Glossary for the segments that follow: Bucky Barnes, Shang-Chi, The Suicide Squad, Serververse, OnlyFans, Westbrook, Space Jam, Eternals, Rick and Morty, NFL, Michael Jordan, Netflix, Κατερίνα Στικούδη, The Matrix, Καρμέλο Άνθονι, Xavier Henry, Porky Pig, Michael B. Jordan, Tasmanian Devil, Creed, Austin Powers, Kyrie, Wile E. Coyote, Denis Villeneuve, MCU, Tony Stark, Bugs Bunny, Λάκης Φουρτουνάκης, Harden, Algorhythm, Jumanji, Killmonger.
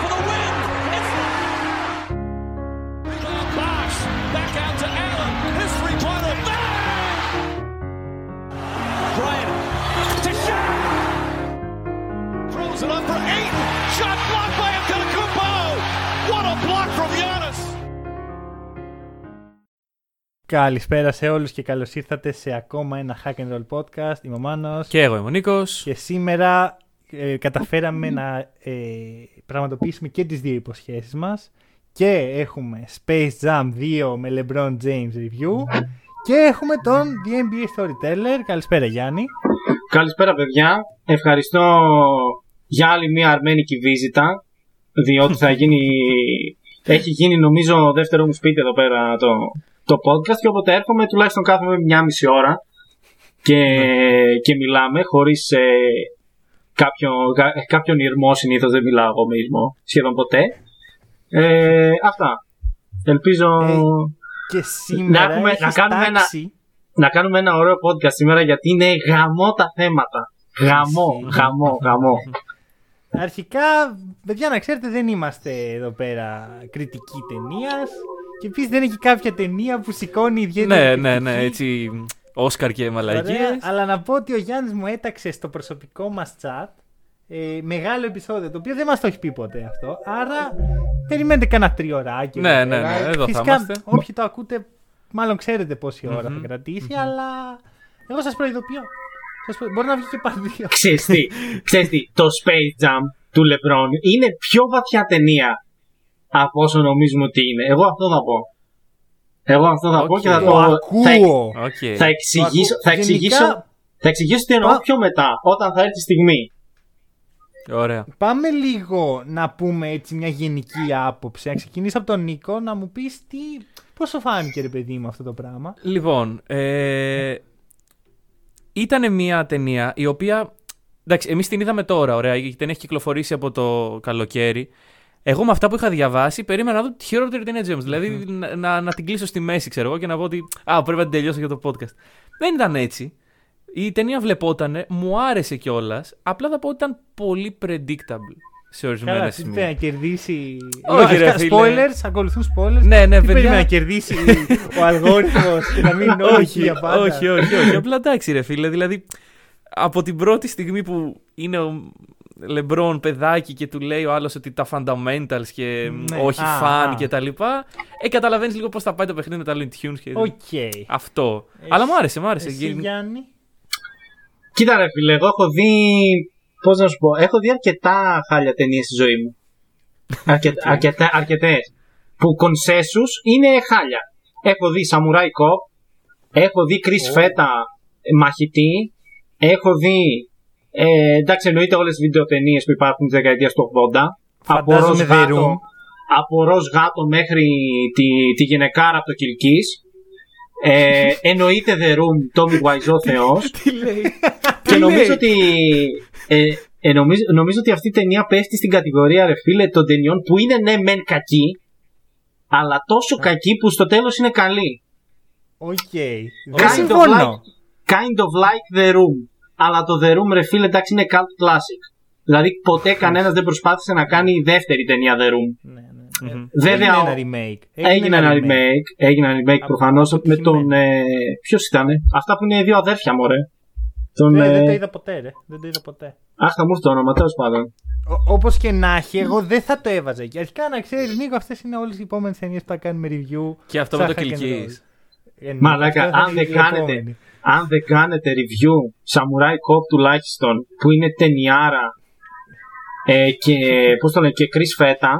for the win! It's... Box, back out to Allen, his three-pointer, bang! Bryant, to Shaq! Throws it up for eight, shot blocked by Antetokounmpo! What a block from Giannis! Καλησπέρα σε όλους και καλώς ήρθατε σε ακόμα ένα Hack and Roll podcast. Είμαι ο Μάνος. Και εγώ είμαι ο Νίκος. Και σήμερα καταφέραμε να πραγματοποιήσουμε και τις δύο υποσχέσεις μας. Και έχουμε Space Jam 2 με LeBron James review. Και έχουμε τον The NBA Storyteller. Καλησπέρα Γιάννη. Καλησπέρα παιδιά. Ευχαριστώ για άλλη μια αρμένικη βίζητα. Διότι θα γίνει... έχει γίνει νομίζω δεύτερο μου σπίτι εδώ πέρα το podcast και όποτε έρχομαι τουλάχιστον κάθομαι μια μισή ώρα και μιλάμε χωρίς κάποιον ηρμό. Συνήθως δεν μιλάω εγώ με ηρμό σχεδόν ποτέ. Αυτά. Ελπίζω και σήμερα να κάνουμε ένα ωραίο podcast σήμερα, γιατί είναι γαμό τα θέματα. Γαμό. Αρχικά, παιδιά, να ξέρετε, δεν είμαστε εδώ πέρα κριτική ταινίας. Και επίσης δεν έχει κάποια ταινία που σηκώνει ιδιαίτερη κριτική. Ναι, έτσι, Όσκαρ και μαλακίες. Αλλά να πω ότι ο Γιάννης μου έταξε στο προσωπικό μας chat μεγάλο επεισόδιο, το οποίο δεν μας το έχει πει ποτέ αυτό. Άρα, περιμένετε κανένα τριωράκι. Ναι, εδώ φυσικά, θα είμαστε. Όποιοι το ακούτε, μάλλον ξέρετε πόση ώρα θα κρατήσει, αλλά εγώ σας προειδοποιώ. Μπορεί να βγει και παντίο. Ξέρεις τι, το Space Jam του LeBron είναι πιο βαθιά ταινία από όσο νομίζουμε ότι είναι. Εγώ αυτό θα πω και θα εξηγήσω τι εννοώ πιο μετά, όταν θα έρθει η στιγμή. Ωραία. Πάμε λίγο να πούμε έτσι μια γενική άποψη. Να ξεκινήσω από τον Νίκο, να μου πεις πώς σου φάνηκε ρε παιδί μου αυτό το πράγμα. Λοιπόν, ήταν μια ταινία η οποία, εντάξει, εμείς την είδαμε τώρα, ωραία, η ταινία έχει κυκλοφορήσει από το καλοκαίρι. Εγώ με αυτά που είχα διαβάσει, περίμενα να δω τη χειρότερη ταινία James. Δηλαδή να την κλείσω στη μέση, ξέρω εγώ, και να πω ότι πρέπει να την τελειώσω για το podcast. Δεν ήταν έτσι. Η ταινία βλεπότανε, μου άρεσε κιόλας. Απλά θα πω ότι ήταν πολύ predictable σε ορισμένα σημεία. Περίμενε να κερδίσει. Όχι, ρε φίλε. Spoilers, ακολουθούν spoilers. Ναι, βέβαια. Περίμενε να κερδίσει ο αλγόριθμος και να μην είναι όχι για πάντα. Όχι. Απλά εντάξει, ρε φίλε. Δηλαδή από την πρώτη στιγμή που είναι ο LeBron παιδάκι και του λέει ο άλλος ότι τα fundamentals και όχι fan και τα λοιπά, καταλαβαίνεις λίγο πώς θα πάει το παιχνίδι με τα Looney Tunes και αυτό. Αλλά μου άρεσε. Εσύ Γιάννη? Κοίτα ρε φίλε, εγώ έχω δει, πώς να σου πω, έχω δει αρκετά χάλια ταινίες στη ζωή μου. Αρκετές που κονσέσους είναι χάλια. Έχω δει Samurai Cop, έχω δει Chris Feta μαχητή, έχω δει εντάξει, εννοείται όλες τις βιντεοτενίες που υπάρχουν τη δεκαετία του 80. Από ροζ γάτο μέχρι τη γυναικάρα από το Κιλκίς. Εννοείται The Room, Tommy Wiseau θεός. Τι λέει. Και νομίζω ότι αυτή η ταινία πέφτει στην κατηγορία ρε φίλε των ταινιών που είναι ναι μεν κακή, αλλά τόσο κακή που στο τέλος είναι καλή. Δεν συμφωνώ. Kind of like The Room. Αλλά το The Room, ρε φίλε, εντάξει, είναι cult classic. Δηλαδή, ποτέ κανένας δεν προσπάθησε να κάνει η δεύτερη ταινία The Room. Ναι. Έγινε ένα remake προφανώς με τον... ποιος ήτανε? Αυτά που είναι οι δύο αδέρφια, μωρέ. Δεν τα είδα ποτέ, ρε. Αχ, θα μου έρθει το όνομα, τέλος πάντων. Όπως και να έχει, εγώ δεν θα το έβαζα. Και αρχικά να ξέρεις, Νίκο, αυτές είναι όλες οι επόμενες ταινίες που θα κάνουμε review. Και αυτό με το Κιλκίς. Μαλάκα, αν δεν κάνετε review Samurai Cop τουλάχιστον, που είναι ταινιάρα, και πώς το λένε, και Chris Feta,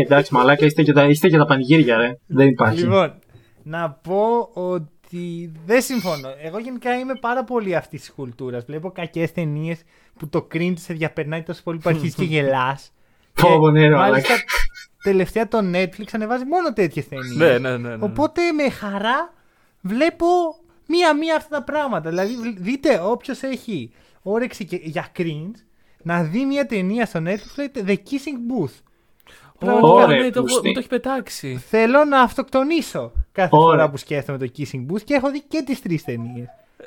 εντάξει μαλάκα, είστε και τα πανηγύρια ρε, δεν υπάρχει. Λοιπόν, να πω ότι δεν συμφωνώ. Εγώ γενικά είμαι πάρα πολύ αυτής της κουλτούρας. Βλέπω κακές ταινίες που το cringe σε διαπερνάει τόσο πολύ που αρχίζει και γελάς. Μάλιστα τελευταία το Netflix ανεβάζει μόνο τέτοιες ταινίες. Ναι. Οπότε με χαρά βλέπω μία-μία αυτά τα πράγματα. Δηλαδή, δείτε, όποιος έχει όρεξη για cringe, να δει μία ταινία στο Netflix, λέτε The Kissing Booth. Πραγματικά, μου το έχει πετάξει. Θέλω να αυτοκτονήσω. κάθε φορά που σκέφτομαι το Kissing Booth και έχω δει και τις τρεις ταινίες.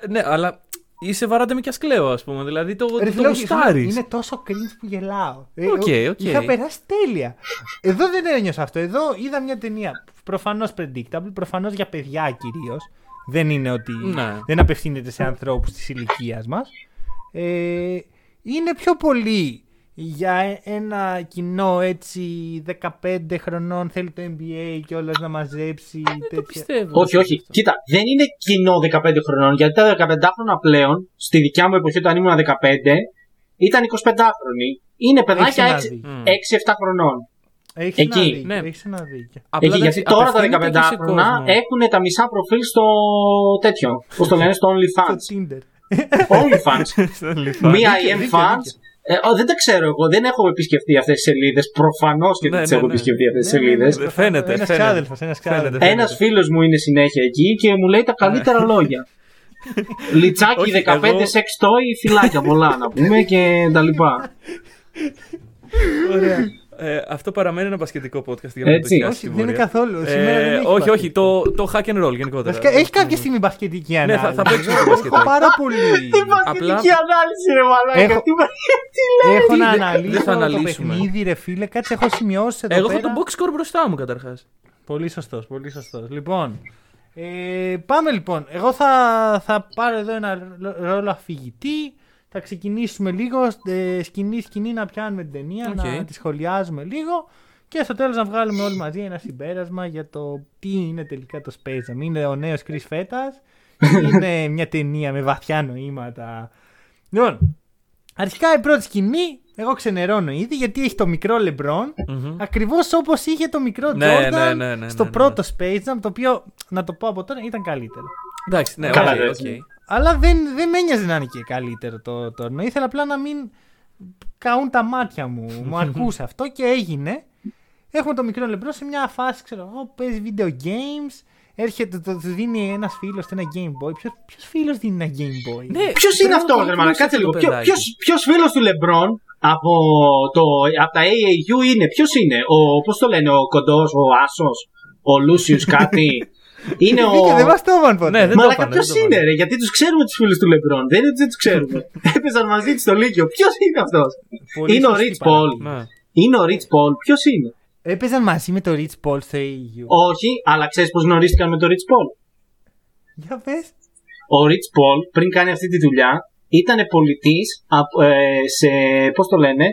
Ναι, αλλά είσαι βαράτε με κι ας κλαίω, ας πούμε. Δηλαδή το γουστάρεις. Είναι τόσο cringe που γελάω. Okay. Είχα περάσει τέλεια. Εδώ δεν ένιωσα αυτό. Εδώ είδα μια ταινία προφανώς predictable, προφανώς για παιδιά κυρίως. Δεν είναι ότι δεν απευθύνεται σε ανθρώπους της ηλικίας μας. Είναι πιο πολύ για ένα κοινό έτσι 15 χρονών θέλει το NBA και όλα να μαζέψει. Δεν το πιστεύω. Όχι. Κοίτα, δεν είναι κοινό 15 χρονών, γιατί τα 15χρονα πλέον, στη δικιά μου εποχή όταν ήμουν 15, ήταν 25χρονοι. Είναι παιδάκια 6-7 χρονών. Έχει ένα δίκιο. Γιατί τώρα τα 15χρονα έχουν τα μισά προφίλ στο τέτοιο. Πώς το λένε, στο OnlyFans. Μία EM fans. Δεν τα ξέρω εγώ, δεν έχω επισκεφτεί αυτές τις σελίδες. Προφανώς και δεν τις έχω επισκεφτεί αυτές τις σελίδες. Φαίνεται. Ένας ξάδελφος. Ένας φίλος μου είναι συνέχεια εκεί και μου λέει τα καλύτερα λόγια. Λιτσάκι 15 σεξ τόι, φυλάκια πολλά να πούμε και τα λοιπά. Ωραία. Αυτό παραμένει ένα πασχετικό podcast για να το κοιτάξει. Όχι, δεν είναι καθόλου. Όχι, το hack and roll γενικότερα. Έχει κάποια στιγμή πασχετική ανάλυση. Ναι, θα παίξω πάρα πολύ. Τι πασχετική ανάλυση, ρε μαλάκα. Έχω να αναλύσω το παιχνίδι, ρε φίλε. Κάτι έχω σημειώσει εδώ. Εγώ έχω τον box score μπροστά μου καταρχάς. Πολύ σωστός, πολύ σωστός. Λοιπόν, πάμε λοιπόν. Εγώ θα πάρω εδώ ένα ρόλο αφηγητή. Θα ξεκινήσουμε λίγο, σκηνή-σκηνή να πιάνουμε την ταινία, να τη σχολιάζουμε λίγο και στο τέλος να βγάλουμε όλοι μαζί ένα συμπέρασμα για το τι είναι τελικά το Space Jam. Είναι ο νέος Chris Φέτας, είναι μια ταινία με βαθιά νοήματα. Λοιπόν, αρχικά η πρώτη σκηνή, εγώ ξενερώνω ήδη γιατί έχει το μικρό LeBron, ακριβώς όπως είχε το μικρό Jordan στο πρώτο Space Jam, το οποίο, να το πω από τώρα, ήταν καλύτερο. Εντάξει, ναι, αλλά δεν με ένοιαζε να είναι και καλύτερο το τόρνο. Ήθελα απλά να μην καούν τα μάτια μου. Μου αρκούσε αυτό και έγινε. Έχουμε το μικρό LeBron σε μια φάση, ξέρω εγώ, παίζει video games. Έρχεται, του δίνει ένας φίλος ένα Game Boy. Ποιος φίλος δίνει ένα Game Boy? Ναι, ποιος είναι αυτό, Γερμανά, κάτσε λίγο. Ποιος φίλος του LeBron από τα AAU είναι, ποιος είναι, πώς το λένε, ο κοντός, ο άσος, ο Λούσιος κάτι. Είναι δεν μας το είπαν ποτέ. Μαλάκα ποιος είναι ρε, γιατί τους ξέρουμε τους φίλους του LeBron. Δεν είναι ότι δεν τους ξέρουμε. Έπαιζαν μαζί τους στο Λύκειο. Ποιος είναι αυτός? Είναι ο Rich Paul. Είναι ο Rich Paul, ποιος είναι? Έπαιζαν μαζί με το Rich Paul στο EU. Όχι, αλλά ξέρεις πως γνωρίστηκαν με το Rich Paul? Για πες. Ο Rich Paul πριν κάνει αυτή τη δουλειά ήταν πολιτής σε, πώς το λένε,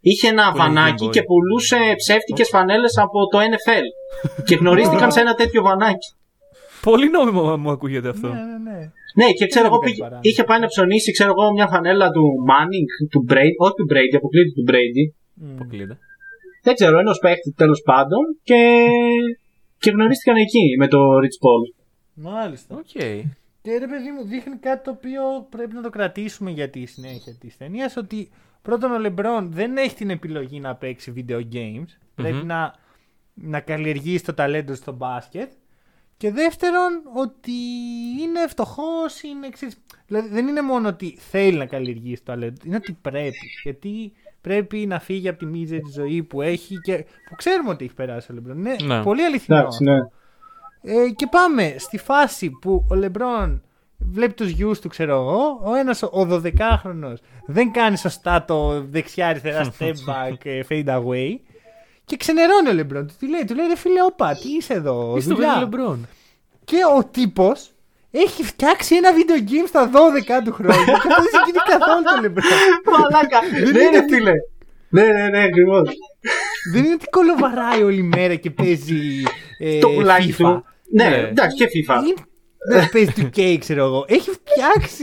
είχε ένα βανάκι και πουλούσε ψεύτικες φανέλες από το NFL. Και γνωρίστηκαν σε ένα τέτοιο βανάκι. Πολύ νόμιμο μου ακούγεται αυτό. Ναι, και ξέρω εγώ είχε πάει να ψωνίσει, ξέρω εγώ, μια φανέλα του Manning, του Brady, όχι του Brady, αποκλείται του Brady. Δεν ξέρω, ενός παίχτη τέλος πάντων και γνωρίστηκαν εκεί με το Rich Paul. Μάλιστα. Okay. Και ρε παιδί μου, δείχνει κάτι το οποίο πρέπει να το κρατήσουμε για τη συνέχεια της ταινίας, ότι πρώτον ο Λεμπρόν δεν έχει την επιλογή να παίξει video games. Πρέπει να καλλιεργήσει το ταλέντο στο μπάσκετ. Και δεύτερον, ότι είναι φτωχός, δηλαδή δεν είναι μόνο ότι θέλει να καλλιεργήσει το ταλέντο, είναι ότι πρέπει. Γιατί πρέπει να φύγει από τη μίζερη τη ζωή που έχει και που ξέρουμε ότι έχει περάσει ο Λεμπρόν. Είναι πολύ αληθινό. Ναι. Και πάμε στη φάση που ο Λεμπρόν βλέπει τους γιους του, ξέρω εγώ, ο ένας ο 12χρονος δεν κάνει σωστά το δεξιά-αριστερά step back fade away και ξενερώνει ο LeBron. Του λέει ρε φίλε, όπα, τι είσαι εδώ, δουλειά. Και ο τύπος έχει φτιάξει ένα video game στα 12 του χρόνια και δεν συγκινεί καθόλου το LeBron. Μαλάκα, δεν είναι φίλε. Ναι, ακριβώς. Δεν είναι ότι κολοβαράει όλη μέρα και παίζει FIFA. Ναι, εντάξει, και FIFA. Δεν παίζει 2K, ξέρω εγώ. Έχει φτιάξει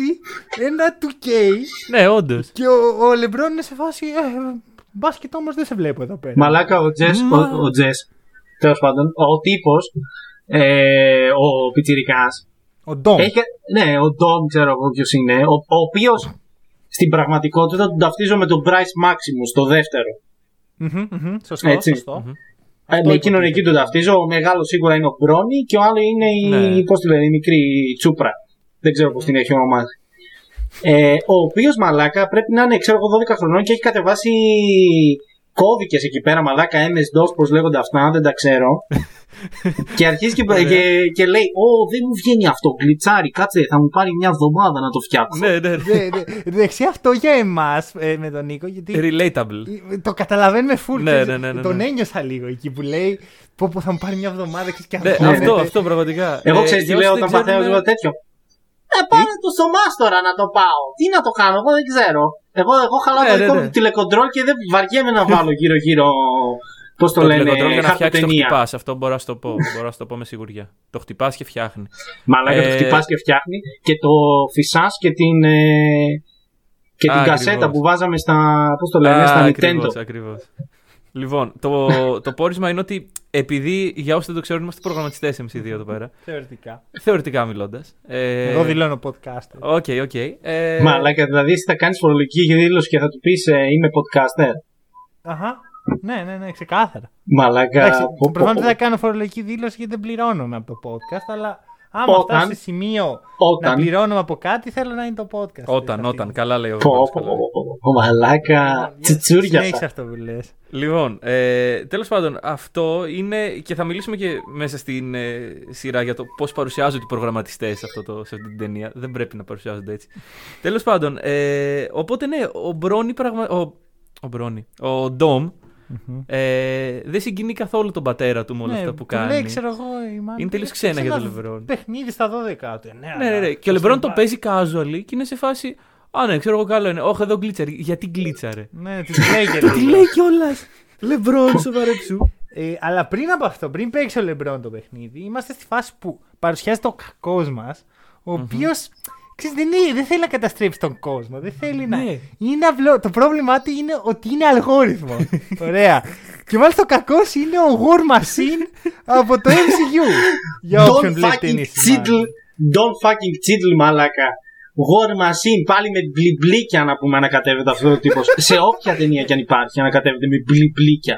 ένα 2K. Ναι, όντως. Και ο Λεμπρόν είναι σε φάση. Μπάσκετ όμως δεν σε βλέπω εδώ πέρα. Μαλάκα, ο Τζες, τέλος πάντων, ο τύπος, ο πιτσιρικάς. Ο Ντόμ. Ναι, ο Ντόμ, ξέρω εγώ ποιος είναι. Ο οποίος στην πραγματικότητα τον ταυτίζω με τον Bryce Maximus, το δεύτερο. Σωστό. Με κοινωνική του ταυτίζω. Ο μεγάλος σίγουρα είναι ο Μπρόνι και ο άλλος είναι πώς τη λένε, η μικρή Τσούπρα. Δεν ξέρω πώς την έχει ονομάσει. Ο οποίος μαλάκα πρέπει να είναι, ξέρω εγώ, 12 χρονών και έχει κατεβάσει κώδικες εκεί πέρα, μαλάκα, MS-DOS, πώς λέγονται αυτά, δεν τα ξέρω. Και αρχίζει και λέει, ω, δεν μου βγαίνει αυτό, γλιτσάρι, κάτσε, θα μου πάρει μια εβδομάδα να το φτιάξω. Εντάξει, αυτό για εμάς με τον Νίκο, γιατί relatable. Το καταλαβαίνουμε full. Τον ένιωσα λίγο εκεί που λέει, πω θα μου πάρει μια εβδομάδα και αυτό πραγματικά. Εγώ ξέρεις τι λέω όταν παθαίνω λίγο τέτοιο. Πάρε το σωμάς τώρα να το πάω. Τι να το κάνω, εγώ δεν ξέρω. Εγώ χαλάω το τηλεκοντρόλ και δεν βαριέμαι να βάλω γύρω-γύρω. Πώς το λένε, χαρτοτενία. Για να φτιάξεις το χτυπάς, αυτό μπορώ να το πω, με σιγουριά. Το χτυπάς και φτιάχνει. Μαλάκα, το χτυπάς και φτιάχνει και το φυσάς και την κασέτα που βάζαμε στα, πώς το λένε, στα Nintendo. Ακριβώς. Λοιπόν, το πόρισμα είναι ότι επειδή για όσοι δεν το ξέρουν είμαστε προγραμματιστές εμείς οι δύο εδώ πέρα. Θεωρητικά μιλώντας. Εγώ δηλώνω podcaster. Οκ. Μαλάκα, δηλαδή εσύ θα κάνεις φορολογική δήλωση και θα του πεις είμαι podcaster. Αχα. Ναι, ξεκάθαρα. Μαλάκα. Προφανώς δεν θα κάνω φορολογική δήλωση γιατί δεν πληρώνομαι από το podcast, αλλά άμα φτάσει σε σημείο να πληρώνομαι από κάτι, θέλω να είναι το podcast. Όταν, καλά λέει ο μαλάκα, τσιτσούρια. Συνέχισε αυτό που λες. Λοιπόν, τέλος πάντων, αυτό είναι και θα μιλήσουμε και μέσα στην σειρά για το πώς παρουσιάζονται οι προγραμματιστές σε αυτή την ταινία. Δεν πρέπει να παρουσιάζονται έτσι. Τέλος πάντων, οπότε ναι, ο Ντόμ δεν συγκινεί καθόλου τον πατέρα του με όλα αυτά που κάνει. Ναι, ξέρω εγώ, η μάνα. Είναι τελείως ξένα για τον Λεμπρόν. Παιχνίδι στα 12 του. Ναι. Και ο Λεμπρόν το παίζει casually και είναι σε φάση. Α, ναι, ξέρω εγώ, καλό είναι. Όχι, εδώ γκλίτσαρε. Γιατί γκλίτσαρε. Ναι, τι λέει. Τι λέει κιόλα. Λεμπρόν, σοβαρέψου. Αλλά πριν από αυτό, πριν παίξει ο Λεμπρόν το παιχνίδι, είμαστε στη φάση που παρουσιάζεται ο κακός μας, ο οποίος. Δεν θέλει να καταστρέψει τον κόσμο. Δεν θέλει να. Είναι αυλό. Το πρόβλημά του είναι ότι είναι αλγόριθμο. Ωραία. Και μάλιστα ο κακός είναι ο War Machine από το MCU. Για όποιον βλέπει την ιστορία. Don't fucking cheatle, μαλάκα. War Machine πάλι με μπλιμπλίκια να πούμε ανακατεύεται αυτό το τύπος. Σε όποια ταινία κι αν υπάρχει ανακατεύεται με μπλιμπλίκια.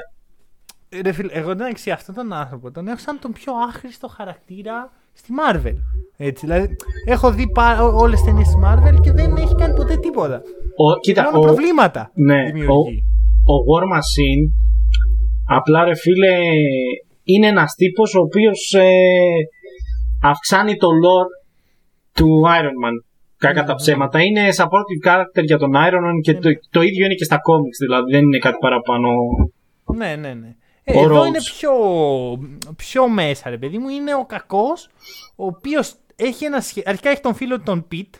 Ρε φίλε, εγώ δεν ξέρω αυτόν τον άνθρωπο. Τον έχω σαν τον πιο άχρηστο χαρακτήρα στη Marvel. Έτσι, δηλαδή, έχω δει όλες τις ταινίες της Marvel και δεν έχει κάνει ποτέ τίποτα. Κοίτα, προβλήματα. Ναι, ο War Machine, απλά ρε φίλε, είναι ένας τύπος ο οποίος αυξάνει το lore του Iron Man. Κακά τα ψέματα. Είναι supportive character για τον Iron Man και το ίδιο είναι και στα comics, δηλαδή δεν είναι κάτι παραπάνω. Ναι. Εδώ είναι πιο μέσα, ρε παιδί μου. Είναι ο κακός, ο οποίος έχει αρχικά έχει τον φίλο τον Πιτ.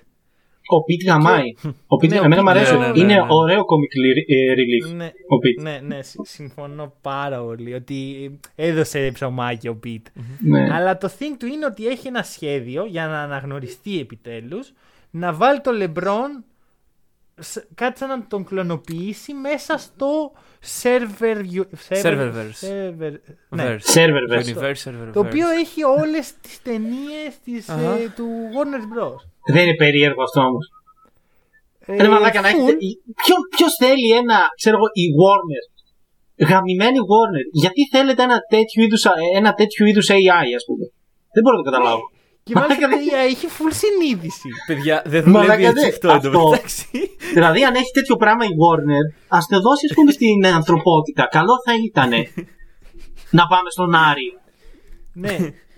Ο Πιτ γαμάει. Ο Πιτ εμένα μου αρέσει. Είναι ωραίο comic relief. Ναι, συμφωνώ πάρα πολύ ότι έδωσε ψωμάκι ο Πιτ. Αλλά το thing του είναι ότι έχει ένα σχέδιο για να αναγνωριστεί επιτέλους, να βάλει τον Λεμπρόν κάτι σαν να τον κλωνοποιήσει μέσα στο Serververse. Το οποίο έχει όλες τις ταινίες του Warner Bros. Δεν είναι περίεργο αυτό όμως. Ποιος θέλει ένα, ξέρω εγώ, η Warner, γαμημένη Warner, γιατί θέλετε ένα τέτοιου είδους AI, ας πούμε. Δεν μπορώ να το καταλάβω. Και μάλιστα έχει full συνείδηση. Παιδιά, δεν δουλεύει έτσι αυτό. Δηλαδή, αν έχει τέτοιο πράγμα η Warner, ας το δώσει, ας πούμε, στην ανθρωπότητα. Καλό θα ήταν να πάμε στον Άρη. Ναι.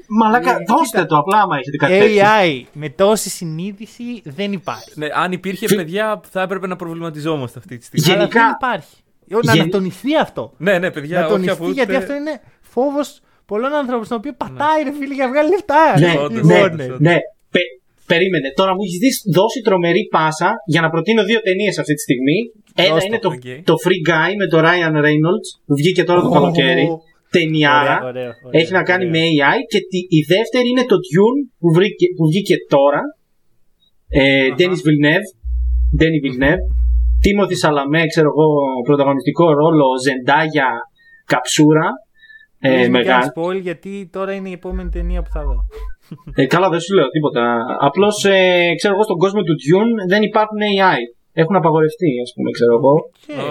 Μαλάκα, δώστε το απλά, άμα έχετε κάτι τέτοιο. AI με τόση συνείδηση δεν υπάρχει. Ναι, αν υπήρχε, παιδιά, θα έπρεπε να προβληματιζόμαστε αυτή τη στιγμή. Γενικά. Αλλά δεν υπάρχει. Να τονιστεί αυτό. Ναι, παιδιά. Να τονιστεί, γιατί αυτό είναι φόβος πολλών ανθρώπων, στον οποίο πατάει ρε φίλοι για να βγάλει λεφτά. Ναι. Περίμενε. Τώρα μου έχεις δώσει τρομερή πάσα για να προτείνω δύο ταινίες αυτή τη στιγμή. Ένα είναι το Free Guy με τον Ryan Reynolds που βγήκε τώρα το καλοκαίρι. Ταινιάρα. Έχει να κάνει με AI. Και η δεύτερη είναι το Dune που βγήκε τώρα. Denis Villeneuve. Timothy Chalamet, ξέρω εγώ, πρωταγωνιστικό ρόλο. Zendaya, καψούρα. Μην κάνεις spoil γιατί τώρα είναι η επόμενη ταινία που θα δω. Καλά, δεν σου λέω τίποτα. Απλώς ξέρω εγώ στον κόσμο του Dune δεν υπάρχουν AI. Έχουν απαγορευτεί, ας πούμε, ξέρω εγώ.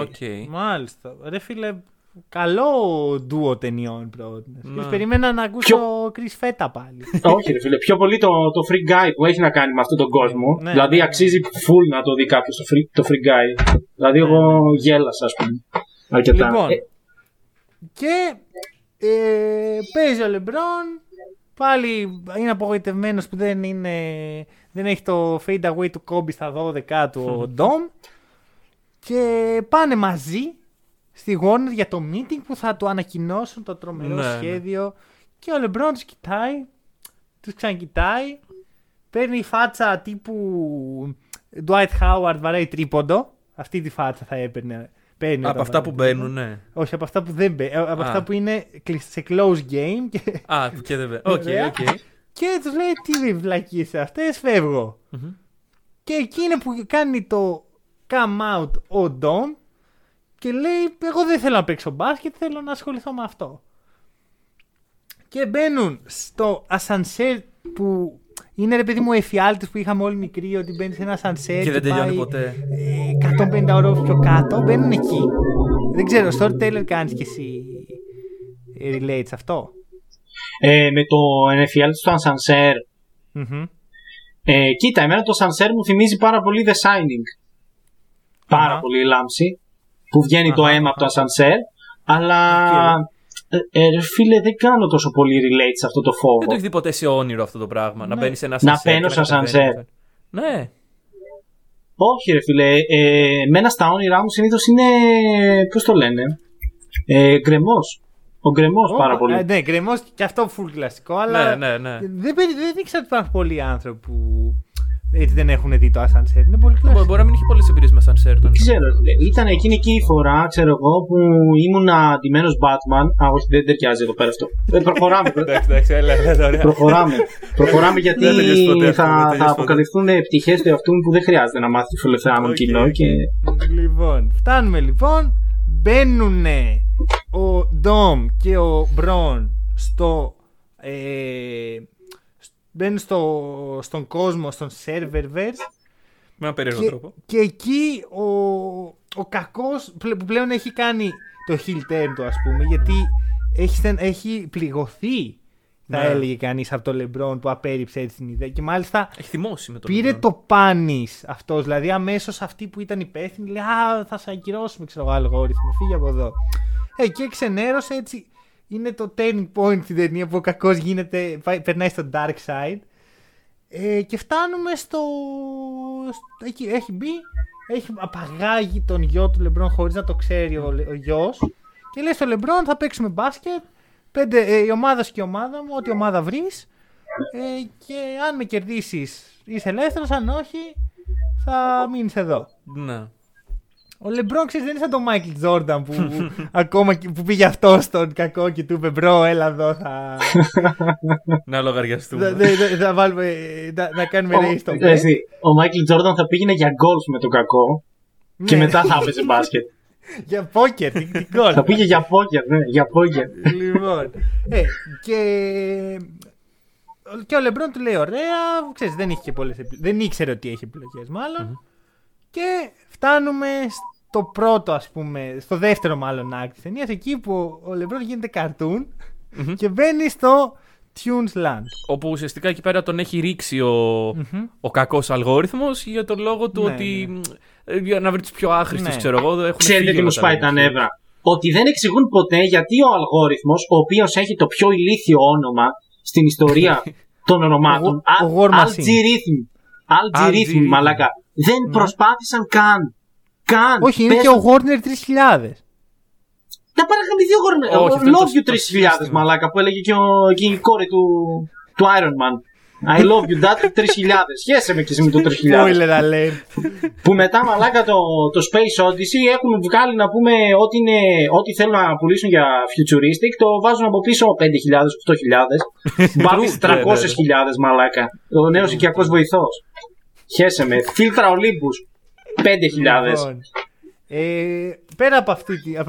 Okay. Μάλιστα. Ρε φίλε, καλό ντουο ταινιών πρότεινες. Περιμένα να ακούσω κρυσφέτα πάλι. Όχι, ρε φίλε. Πιο πολύ το Free Guy που έχει να κάνει με αυτόν τον κόσμο. Δηλαδή αξίζει full να το δει κάποιος το Free Guy. Δηλαδή εγώ γέλασα, ας πούμε. Αρκετά. Λοιπόν, και παίζει ο LeBron. Πάλι είναι απογοητευμένος που δεν έχει το fade away του Kobe στα 12 του Dom. Και πάνε μαζί στη Warner για το meeting που θα του ανακοινώσουν το τρομερό σχέδιο. Ναι. Και ο LeBron τους κοιτάει, τους ξανακοιτάει, παίρνει φάτσα τύπου Dwight Howard βαράει τρίποντο. Αυτή τη φάτσα θα έπαιρνε. Από αυτά που μπαίνουν, ναι. Όχι, από αυτά που δεν μπαίνουν. Από αυτά που είναι σε close game. Και... Α, και δεν μπαίνουν. Okay. Και τους λέει τι βλακείες αυτές, φεύγω. Mm-hmm. Και εκείνο που κάνει το come out ο Dom και λέει εγώ δεν θέλω να παίξω μπάσκετ, θέλω να ασχοληθώ με αυτό. Και μπαίνουν στο ασανσέρ που... Είναι ρε παιδί μου εφιάλτης που είχαμε όλοι μικροί, ότι μπαίνει σε ένα σανσέρ και δεν τελειώνει ποτέ. 150 ώρες πιο κάτω, μπαίνουν εκεί. Δεν ξέρω, storyteller κάνεις κι εσύ relates αυτό. Με το εφιάλτη του ασανσέρ. Mm-hmm. Κοίτα, εμένα το σανσέρ μου θυμίζει πάρα πολύ The Shining. Πάρα πολύ λάμψη που βγαίνει το αίμα από το ασανσέρ, αλλά... Okay. Φίλε, δεν κάνω τόσο πολύ relate σε αυτό το φόβο. Δεν το έχει δει ποτέ σε όνειρο αυτό το πράγμα. Ναι. Να μπαίνει σε ένα σανσέρ. Να μπαίνω σε ένα σανσέρ. Ναι. Όχι, ρε φίλε. Μένα στα όνειρά μου συνήθως είναι. Πώς το λένε. Γκρεμός. Ο γκρεμός πάρα πολύ. Ναι, γκρεμός και αυτό full κλασικό. Αλλά ναι. Δεν ήξερα ότι υπάρχουν πολλοί άνθρωποι που έτσι δεν έχουν δει το ασανσέρ. Είναι πολύ κλασικό. Μπορεί να μην είχε πολλές εμπειρίες με ασανσέρ. Δεν ξέρω. Ήταν εκείνη και η φορά, ξέρω εγώ, που ήμουν αντιμένος Batman. Α, όχι, δεν ταιριάζει εδώ πέρα αυτό. Προχωράμε. Προχωράμε γιατί θα αποκαλυφθούν πτυχές του εαυτού μου που δεν χρειάζεται να μάθει το ελευθεράμενο κοινό. Λοιπόν, φτάνουμε λοιπόν. Μπαίνουν ο Dom και ο Bron στο. Μπαίνουν στον κόσμο, στον serververse. Με ένα περίεργο τρόπο. Και εκεί ο κακός που πλέον έχει κάνει το heel turn του, ας πούμε, γιατί έχει πληγωθεί, θα έλεγε κανείς, από το LeBron που απέρριψε έτσι την ιδέα. Και μάλιστα έχει θυμώσει με τον πήρε LeBron. Το πάνης αυτός. Δηλαδή αμέσως αυτοί που ήταν υπεύθυνοι λέει «Α, θα σε ακυρώσουμε, ξέρω, αλγόριθμο, φύγει από εδώ». Και ξενέρωσε έτσι. Είναι το turning point στην ταινία που ο κακός περνάει στο dark side. Και φτάνουμε στο... Εκεί έχει μπει, έχει απαγάγει τον γιο του LeBron χωρίς να το ξέρει ο γιος. Και λέει στο LeBron θα παίξουμε μπάσκετ, η ομάδα σου και η ομάδα μου, ό,τι ομάδα βρεις. Και αν με κερδίσεις είσαι ελεύθερος, αν όχι θα μείνεις εδώ. Ναι. Ο LeBron, ξέρεις, δεν είναι σαν τον Michael Jordan που ακόμα που πήγε αυτό στον κακό και του είπε «Μπρο, έλα εδώ, θα...» Να λογαριαστούμε. Να κάνουμε race στο play. Ο Michael Jordan θα πήγαινε για γκολφ με τον κακό και μετά θα έπαιζε μπάσκετ. Για πόκερ, τι γκολφ. Θα πήγε για πόκερ, ναι, για πόκερ. Λοιπόν, και ο LeBron του λέει «Ωραία, ξέρεις, δεν ήξερε ότι έχει επιλογές μάλλον». Και φτάνουμε στο πρώτο, ας πούμε, στο δεύτερο μάλλον act της ταινίας, εκεί που ο LeBron γίνεται cartoon και μπαίνει στο Tunes Land. Όπου ουσιαστικά εκεί πέρα τον έχει ρίξει ο κακός αλγόριθμος για τον λόγο του ότι για να βρει τους πιο άχρηστους, ξέρω εγώ. Ξέρετε τι μου σπάει τα νεύρα. Ότι δεν εξηγούν ποτέ γιατί ο αλγόριθμος, ο οποίος έχει το πιο ηλίθιο όνομα στην ιστορία των ονομάτων, Algorhythm, μαλάκα. Δεν προσπάθησαν καν. Όχι, είναι και ο Warner 3000. Τα παρακαμπηθεί ο Warner. I love you 3000, μαλάκα, που έλεγε και η κόρη του Iron Man. I love you that 3000. Χέσε με και εσύ με το 3000. Που μετά, μαλάκα, το Space Odyssey έχουν βγάλει να πούμε ό,τι θέλουν να πουλήσουν για futuristic. Το βάζουν από πίσω 5.000, 8.000. Μπάμπι 300.000, μαλάκα. Ο νέος οικιακός βοηθός. Χέσε με, φίλτρα Ολύμπους 5.000. Πέρα από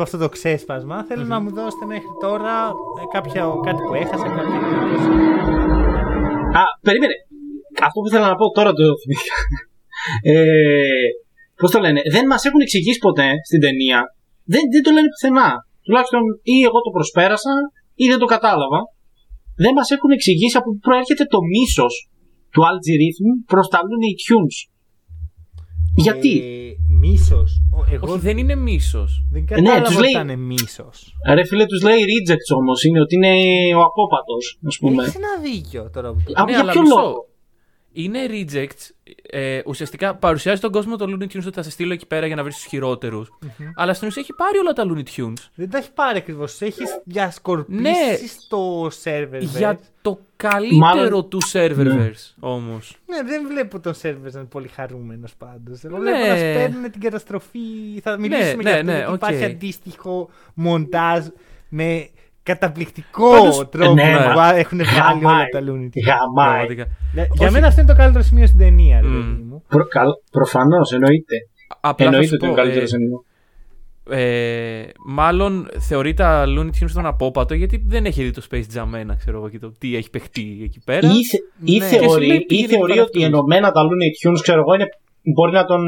αυτό το ξέσπασμα, θέλω να μου δώσετε μέχρι τώρα κάτι που έχασα, κάτι που έχασα. Α, περίμενε. Αυτό που ήθελα να πω τώρα το θυμήθηκα. Πώς το λένε, δεν μας έχουν εξηγήσει ποτέ στην ταινία. Δεν το λένε πουθενά. Τουλάχιστον ή εγώ το προσπέρασα ή δεν το κατάλαβα. Δεν μας έχουν εξηγήσει από πού προέρχεται το μίσος του Algorhythm προς τα Looney Tunes. Γιατί. Μίσος. Εγώ... Όχι, δεν είναι μίσος. Δεν κατάλαβα ότι ήταν μίσος. Ρε φίλε, τους λέει rejects όμως. Είναι ότι είναι ο απόπατος, ας πούμε. Έχεις ένα δίκιο τώρα που το λέω. Για ποιο λόγο. Είναι rejects. Ουσιαστικά παρουσιάζει τον κόσμο των Looney Tunes ότι θα σε στείλω εκεί πέρα για να βρεις τους χειρότερους. Mm-hmm. Αλλά στην ουσία έχει πάρει όλα τα Looney Tunes. Δεν τα έχει πάρει ακριβώς. Έχει διασκορπίσει στο server. Για το καλύτερο του serververse όμως. Ναι, δεν βλέπω τον server να είναι πολύ χαρούμενος πάντως. Βλέπω να σπέρνουν την καταστροφή. Θα μιλήσουμε για αυτό. Γιατί υπάρχει αντίστοιχο μοντάζ με καταπληκτικό τρόπο που έχουν βγάλει όλα τα Looney Tunes. Γαμάει. Για μένα αυτό είναι το καλύτερο σημείο στην ταινία. Προφανώς, εννοείται. Εννοείται το καλύτερο σημείο. Μάλλον θεωρεί τα Looney Tunes τον απόπατο γιατί δεν έχει δει το Space Jam 1, ξέρω εγώ, και το τι έχει παιχτεί εκεί πέρα. Ή θεωρεί ότι ενωμένα τα Looney Tunes, ξέρω εγώ, μπορεί να τον...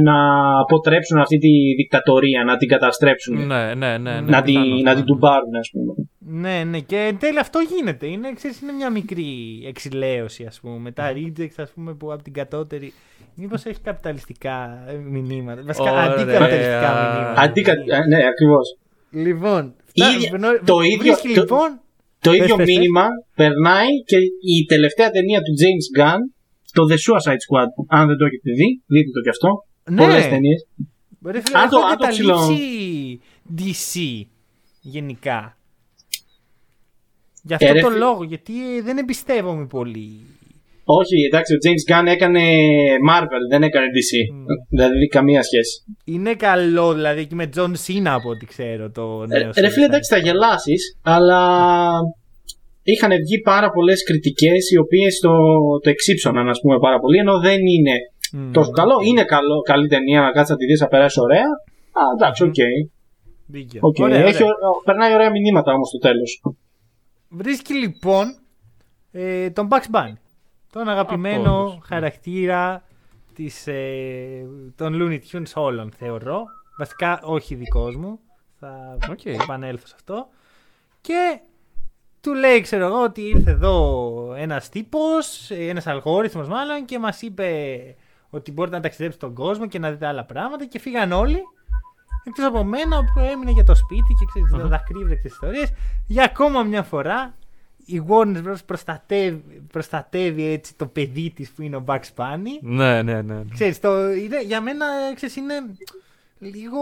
να αποτρέψουν αυτή τη δικτατορία, να την καταστρέψουν. Να την τουμπάρουν, ας πούμε. Ναι, ναι, και εν τέλει αυτό γίνεται. Είναι, ξέρεις, είναι μια μικρή εξηλαίωση, ας πούμε. Τα rejects, ας πούμε, που από την κατώτερη. Μήπως έχει καπιταλιστικά μηνύματα. Βασικά, αντικαπιταλιστικά μηνύματα. Ναι, ακριβώς. Λοιπόν, το ίδιο μήνυμα περνάει και η τελευταία ταινία του James Gunn. Το The Suicide Squad, αν δεν το έχετε δει, δείτε το κι αυτό. Ναι. Πολλές ταινίες. Μπορεί να έχω καταλήψει DC γενικά. Γι' αυτό το λόγο, γιατί δεν εμπιστεύομαι πολύ. Όχι, εντάξει, ο James Gunn έκανε Marvel, δεν έκανε DC. Δηλαδή καμία σχέση. Είναι καλό, δηλαδή, και με John Cena από ό,τι ξέρω το νέο. Ρε φίλε, εντάξει, θα γελάσεις, αλλά... Είχαν βγει πάρα πολλές κριτικές οι οποίες το εξύψωναν, ας πούμε, πάρα πολύ, ενώ δεν είναι τόσο καλό. Είναι καλή ταινία, να κάτσεις να τη δεις, να περάσει ωραία. Α, εντάξει, οκ. Περνάει ωραία μηνύματα όμως στο τέλος. Βρίσκει λοιπόν τον Bugs Bunny, τον αγαπημένο χαρακτήρα των Looney Tunes όλων, θεωρώ. Βασικά όχι δικός μου, θα επανέλθω σε αυτό. Και... Του λέει, ξέρω εγώ, ότι ήρθε εδώ ένας τύπος, ένας αλγόριθμος μάλλον, και μας είπε ότι μπορείτε να ταξιδέψετε τον κόσμο και να δείτε άλλα πράγματα, και φύγαν όλοι. Εκτός από μένα που έμεινε για το σπίτι και ξέρετε τα δακρύβρεκτες ιστορίες. Για ακόμα μια φορά η Warner Bros. προστατεύει έτσι το παιδί της που είναι ο Bugs Bunny. Ναι. Ξέρεις, για μένα, ξέρεις, είναι λίγο...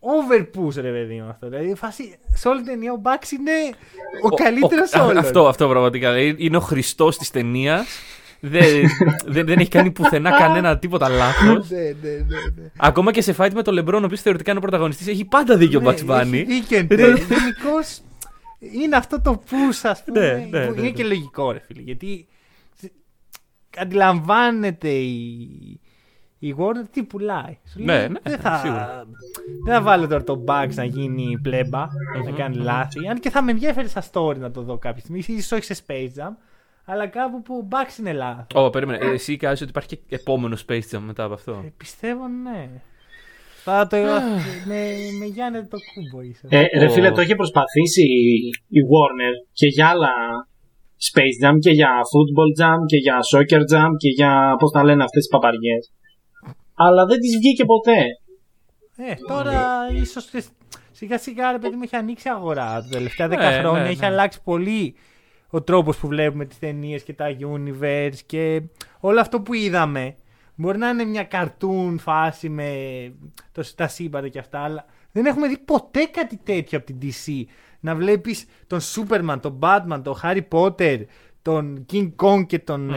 Overpush, ρε παιδί μου, αυτό. Δηλαδή, σε όλη την ταινία ο Bugs είναι ο καλύτερος όλων. Αυτό πραγματικά. Είναι ο Χριστός της ταινίας. Δεν έχει κάνει πουθενά κανένα τίποτα λάθος. Ναι. Ακόμα και σε fight με τον LeBron, ο οποίος θεωρητικά είναι ο πρωταγωνιστής, έχει πάντα δίκιο ο Bugs Bunny. Γενικώς είναι αυτό το push, ας πούμε. Είναι και λογικό, ρε φίλε. Γιατί αντιλαμβάνεται η Warner τι πουλάει. Δεν θα βάλω τώρα τον Bugs να γίνει πλέμπα, να κάνει λάθη. Αν και θα με ενδιαφέρει στα story να το δω κάποια στιγμή, ίσως όχι σε Space Jam, αλλά κάπου που Bugs είναι λάθη. Περίμενε. Εσύ κάζεις ότι υπάρχει και επόμενο Space Jam μετά από αυτό. Πιστεύω, ναι. Θα το με Γιάννη το κούμπο ίσως. Ρε φίλε, το έχει προσπαθήσει η Warner και για άλλα Space Jam, και για Football Jam, και για Soccer Jam, και για πώς τα λένε αυτές τις παπαριές. Αλλά δεν της βγήκε ποτέ. Τώρα ίσως σιγά σιγά, ρε παιδί μου, έχει ανοίξει αγορά. Τα τελευταία 10 χρόνια έχει αλλάξει πολύ ο τρόπος που βλέπουμε τις ταινίες και τα universe, και όλο αυτό που είδαμε μπορεί να είναι μια καρτούν φάση με τα σύμπαντα και αυτά, αλλά δεν έχουμε δει ποτέ κάτι τέτοιο από την DC. Να βλέπεις τον Superman, τον Batman, τον Harry Potter, τον King Kong και τον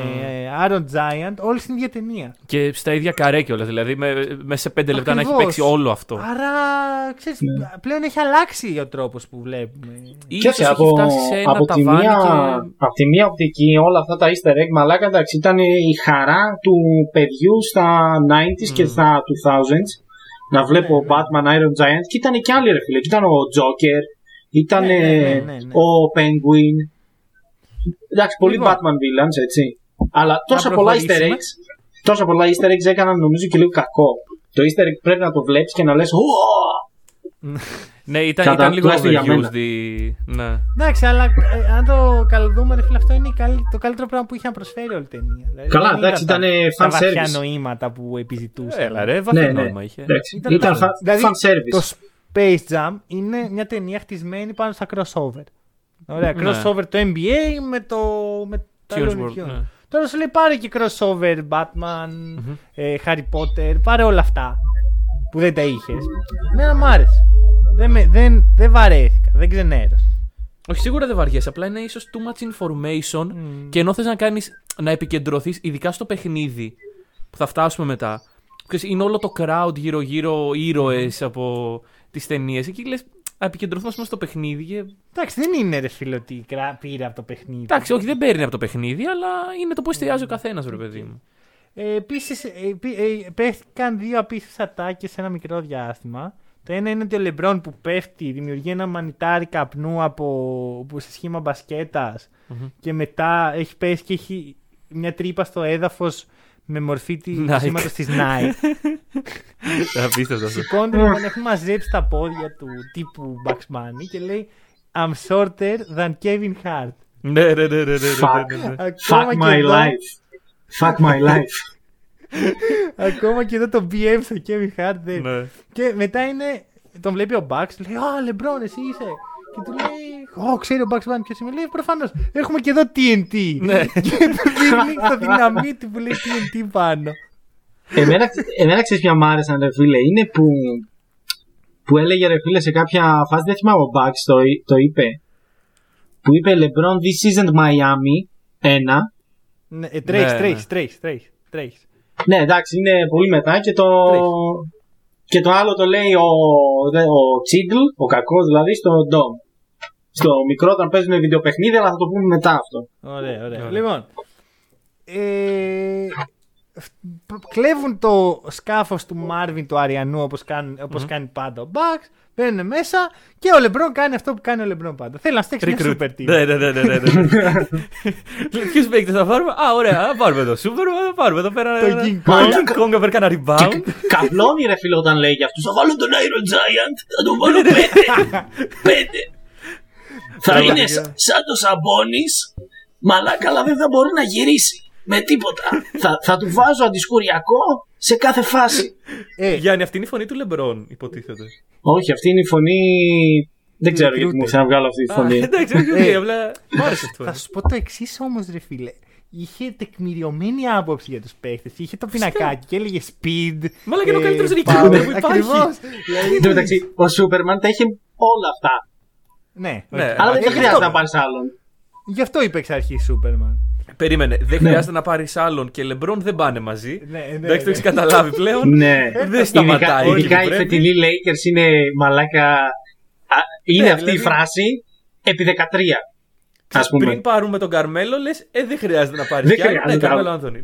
Iron Giant, όλοι στην ίδια ταινία. Και στα ίδια καρέ κιόλας, δηλαδή μέσα σε 5 λεπτά να έχει παίξει όλο αυτό. Άρα, ξέρεις, πλέον έχει αλλάξει ο τρόπος που βλέπουμε. Ίσως έχει φτάσει σε ένα ταβάνι. Από τη μία οπτική, όλα αυτά τα easter egg, μαλάκα, εντάξει, ήταν η χαρά του παιδιού στα 90s και στα 2000s. Να βλέπω Batman, Iron Giant, και ήταν και άλλοι, ρε φίλε. Ήταν ο Joker, ήταν ο Penguin. Εντάξει, πολλοί Batman villains, έτσι. Αλλά τόσα πολλά easter eggs έκαναν, νομίζω, και λίγο κακό. Το easter egg πρέπει να το βλέπεις και να λες Ναι, ήταν λίγο overused. Ναι. Εντάξει, αλλά αν το καλοδούμε, ρε φίλε, αυτό είναι το καλύτερο πράγμα που είχε να προσφέρει όλη η ταινία. Καλά, εντάξει, ήταν fan service. Ήταν βαθιά νοήματα που επιζητούσε. Έλα, ρε, βαθιά νόημα είχε. Ήταν fan service. Το Space Jam είναι μια ταινία χτισμένη πάνω στα crossover. Ωραία, crossover το NBA με τα Looney. Τώρα σου λέει πάρε και crossover Batman, Harry Potter, πάρε όλα αυτά που δεν τα είχες. Μένα μ' άρεσε. Δεν βαρέθηκα, δεν ξενέρωσα. Όχι, σίγουρα δεν βαριέσαι, απλά είναι ίσως too much information και ενώ θες να επικεντρωθείς, ειδικά στο παιχνίδι που θα φτάσουμε μετά. Είναι όλο το crowd γύρω-γύρω ήρωες από τις ταινίες. Εκεί λες, επικεντρωθούμε στο παιχνίδι. Εντάξει, δεν είναι ρε φίλο ότι πήρε από το παιχνίδι. Εντάξει, όχι, δεν παίρνει από το παιχνίδι, αλλά είναι το πώς εστιάζει ο καθένας, βρε παιδί μου. Επίσης, πέφτηκαν δύο απίστευτες ατάκες σε ένα μικρό διάστημα. Το ένα είναι ότι ο Λεμπρόν που πέφτει δημιουργεί ένα μανιτάρι καπνού από σε σχήμα μπασκέτας και μετά έχει πέσει και έχει μια τρύπα στο έδαφος με μορφή του σήματος της Nike. Απίστευτο αυτό. Σηκώνει τον έχουν μαζέψει τα πόδια του τύπου Bugs Bunny και λέει I'm shorter than Kevin Hart. Ναι. Fuck my life. Ακόμα και εδώ το BM στο Kevin Hart. Ναι. Και μετά είναι. Τον βλέπει ο Bugs, λέει «Α, Λεμπρόν, εσύ είσαι». Και του λέει «Ω, ξέρει ο Bugs Bunny ποιος είμαι». Λέει «Προφανώς, έχουμε και εδώ TNT». Ναι. Και του δείχνει το δυναμίτι που λέει TNT πάνω. Εμένα ξέρεις ποια μ' άρεσαν, ρε φίλε. Είναι που έλεγε ρε φίλε σε κάποια φάση, δεν θυμάμαι ο Bugs το είπε. Που είπε «Λεμπρόν, this isn't Miami». Ένα. Τρέχει. Ναι, εντάξει, είναι πολύ μετά και το άλλο το λέει ο Τσίγκλ, ο κακός δηλαδή, στον Ντόμ. Στο μικρό όταν παίζουμε βιντεοπαιχνίδια, αλλά θα το πούμε μετά αυτό. Ωραία. Λοιπόν, κλέβουν το σκάφος του Μάρβιν του Αριανού, όπως κάνει πάντα ο Μπαξ, μπαίνουν μέσα και ο Λεμπρόν κάνει αυτό που κάνει ο Λεμπρόν πάντα. Θέλει να στέξει ένα super team. Ναι. Ποιους παίκτες θα πάρουμε? Α, ωραία, θα πάρουμε το super, θα πάρουμε εδώ πέρα το King Kong, θα πάρει κανένα rebound. Καπλώνει ρε φίλε όταν λέει για αυτούς, θα βάλω τον Iron Giant, θα τον βάλω 5. Θα είναι σαν το Σαμπόνις, μαλάκα, αλλά δεν θα μπορεί να γυρίσει. Με τίποτα. θα του βάζω αντισκουριακό σε κάθε φάση. Γιάννη, αυτή είναι η φωνή του Λεμπρόν, υποτίθεται. Όχι, αυτή είναι η φωνή. Δεν ξέρω γιατί μου ξαναβγάλω αυτή τη φωνή. Εντάξει, όχι, απλά. Μ' άρεσε αυτό. Θα σου πω το εξής όμως, ρε φίλε. Είχε τεκμηριωμένη άποψη για τους παίχτες. Είχε το πινακάκι και έλεγε speed. Μάλλον και είναι ο καλύτερος ρικιούτερ που υπάρχει. Εντάξει, ο Σούπερμαν τα είχε όλα αυτά. Ναι, αλλά δεν χρειάζεται να πάρει άλλον. Γι' αυτό είπε εξ αρχής Σούπερμαν. Περίμενε, δεν χρειάζεται να πάρεις άλλον και Λεμπρόν δεν πάνε μαζί. Εντάξει, το έχεις καταλάβει πλέον. Ναι, δεν σταματάει. Ειδικά οι φετινοί Lakers είναι μαλάκα. Είναι αυτή η φράση επί 13. Ας πούμε. Πριν πάρουμε τον Καρμέλο, λες δεν χρειάζεται να πάρεις κι άλλον. Ναι, Καρμέλο Άνθονη.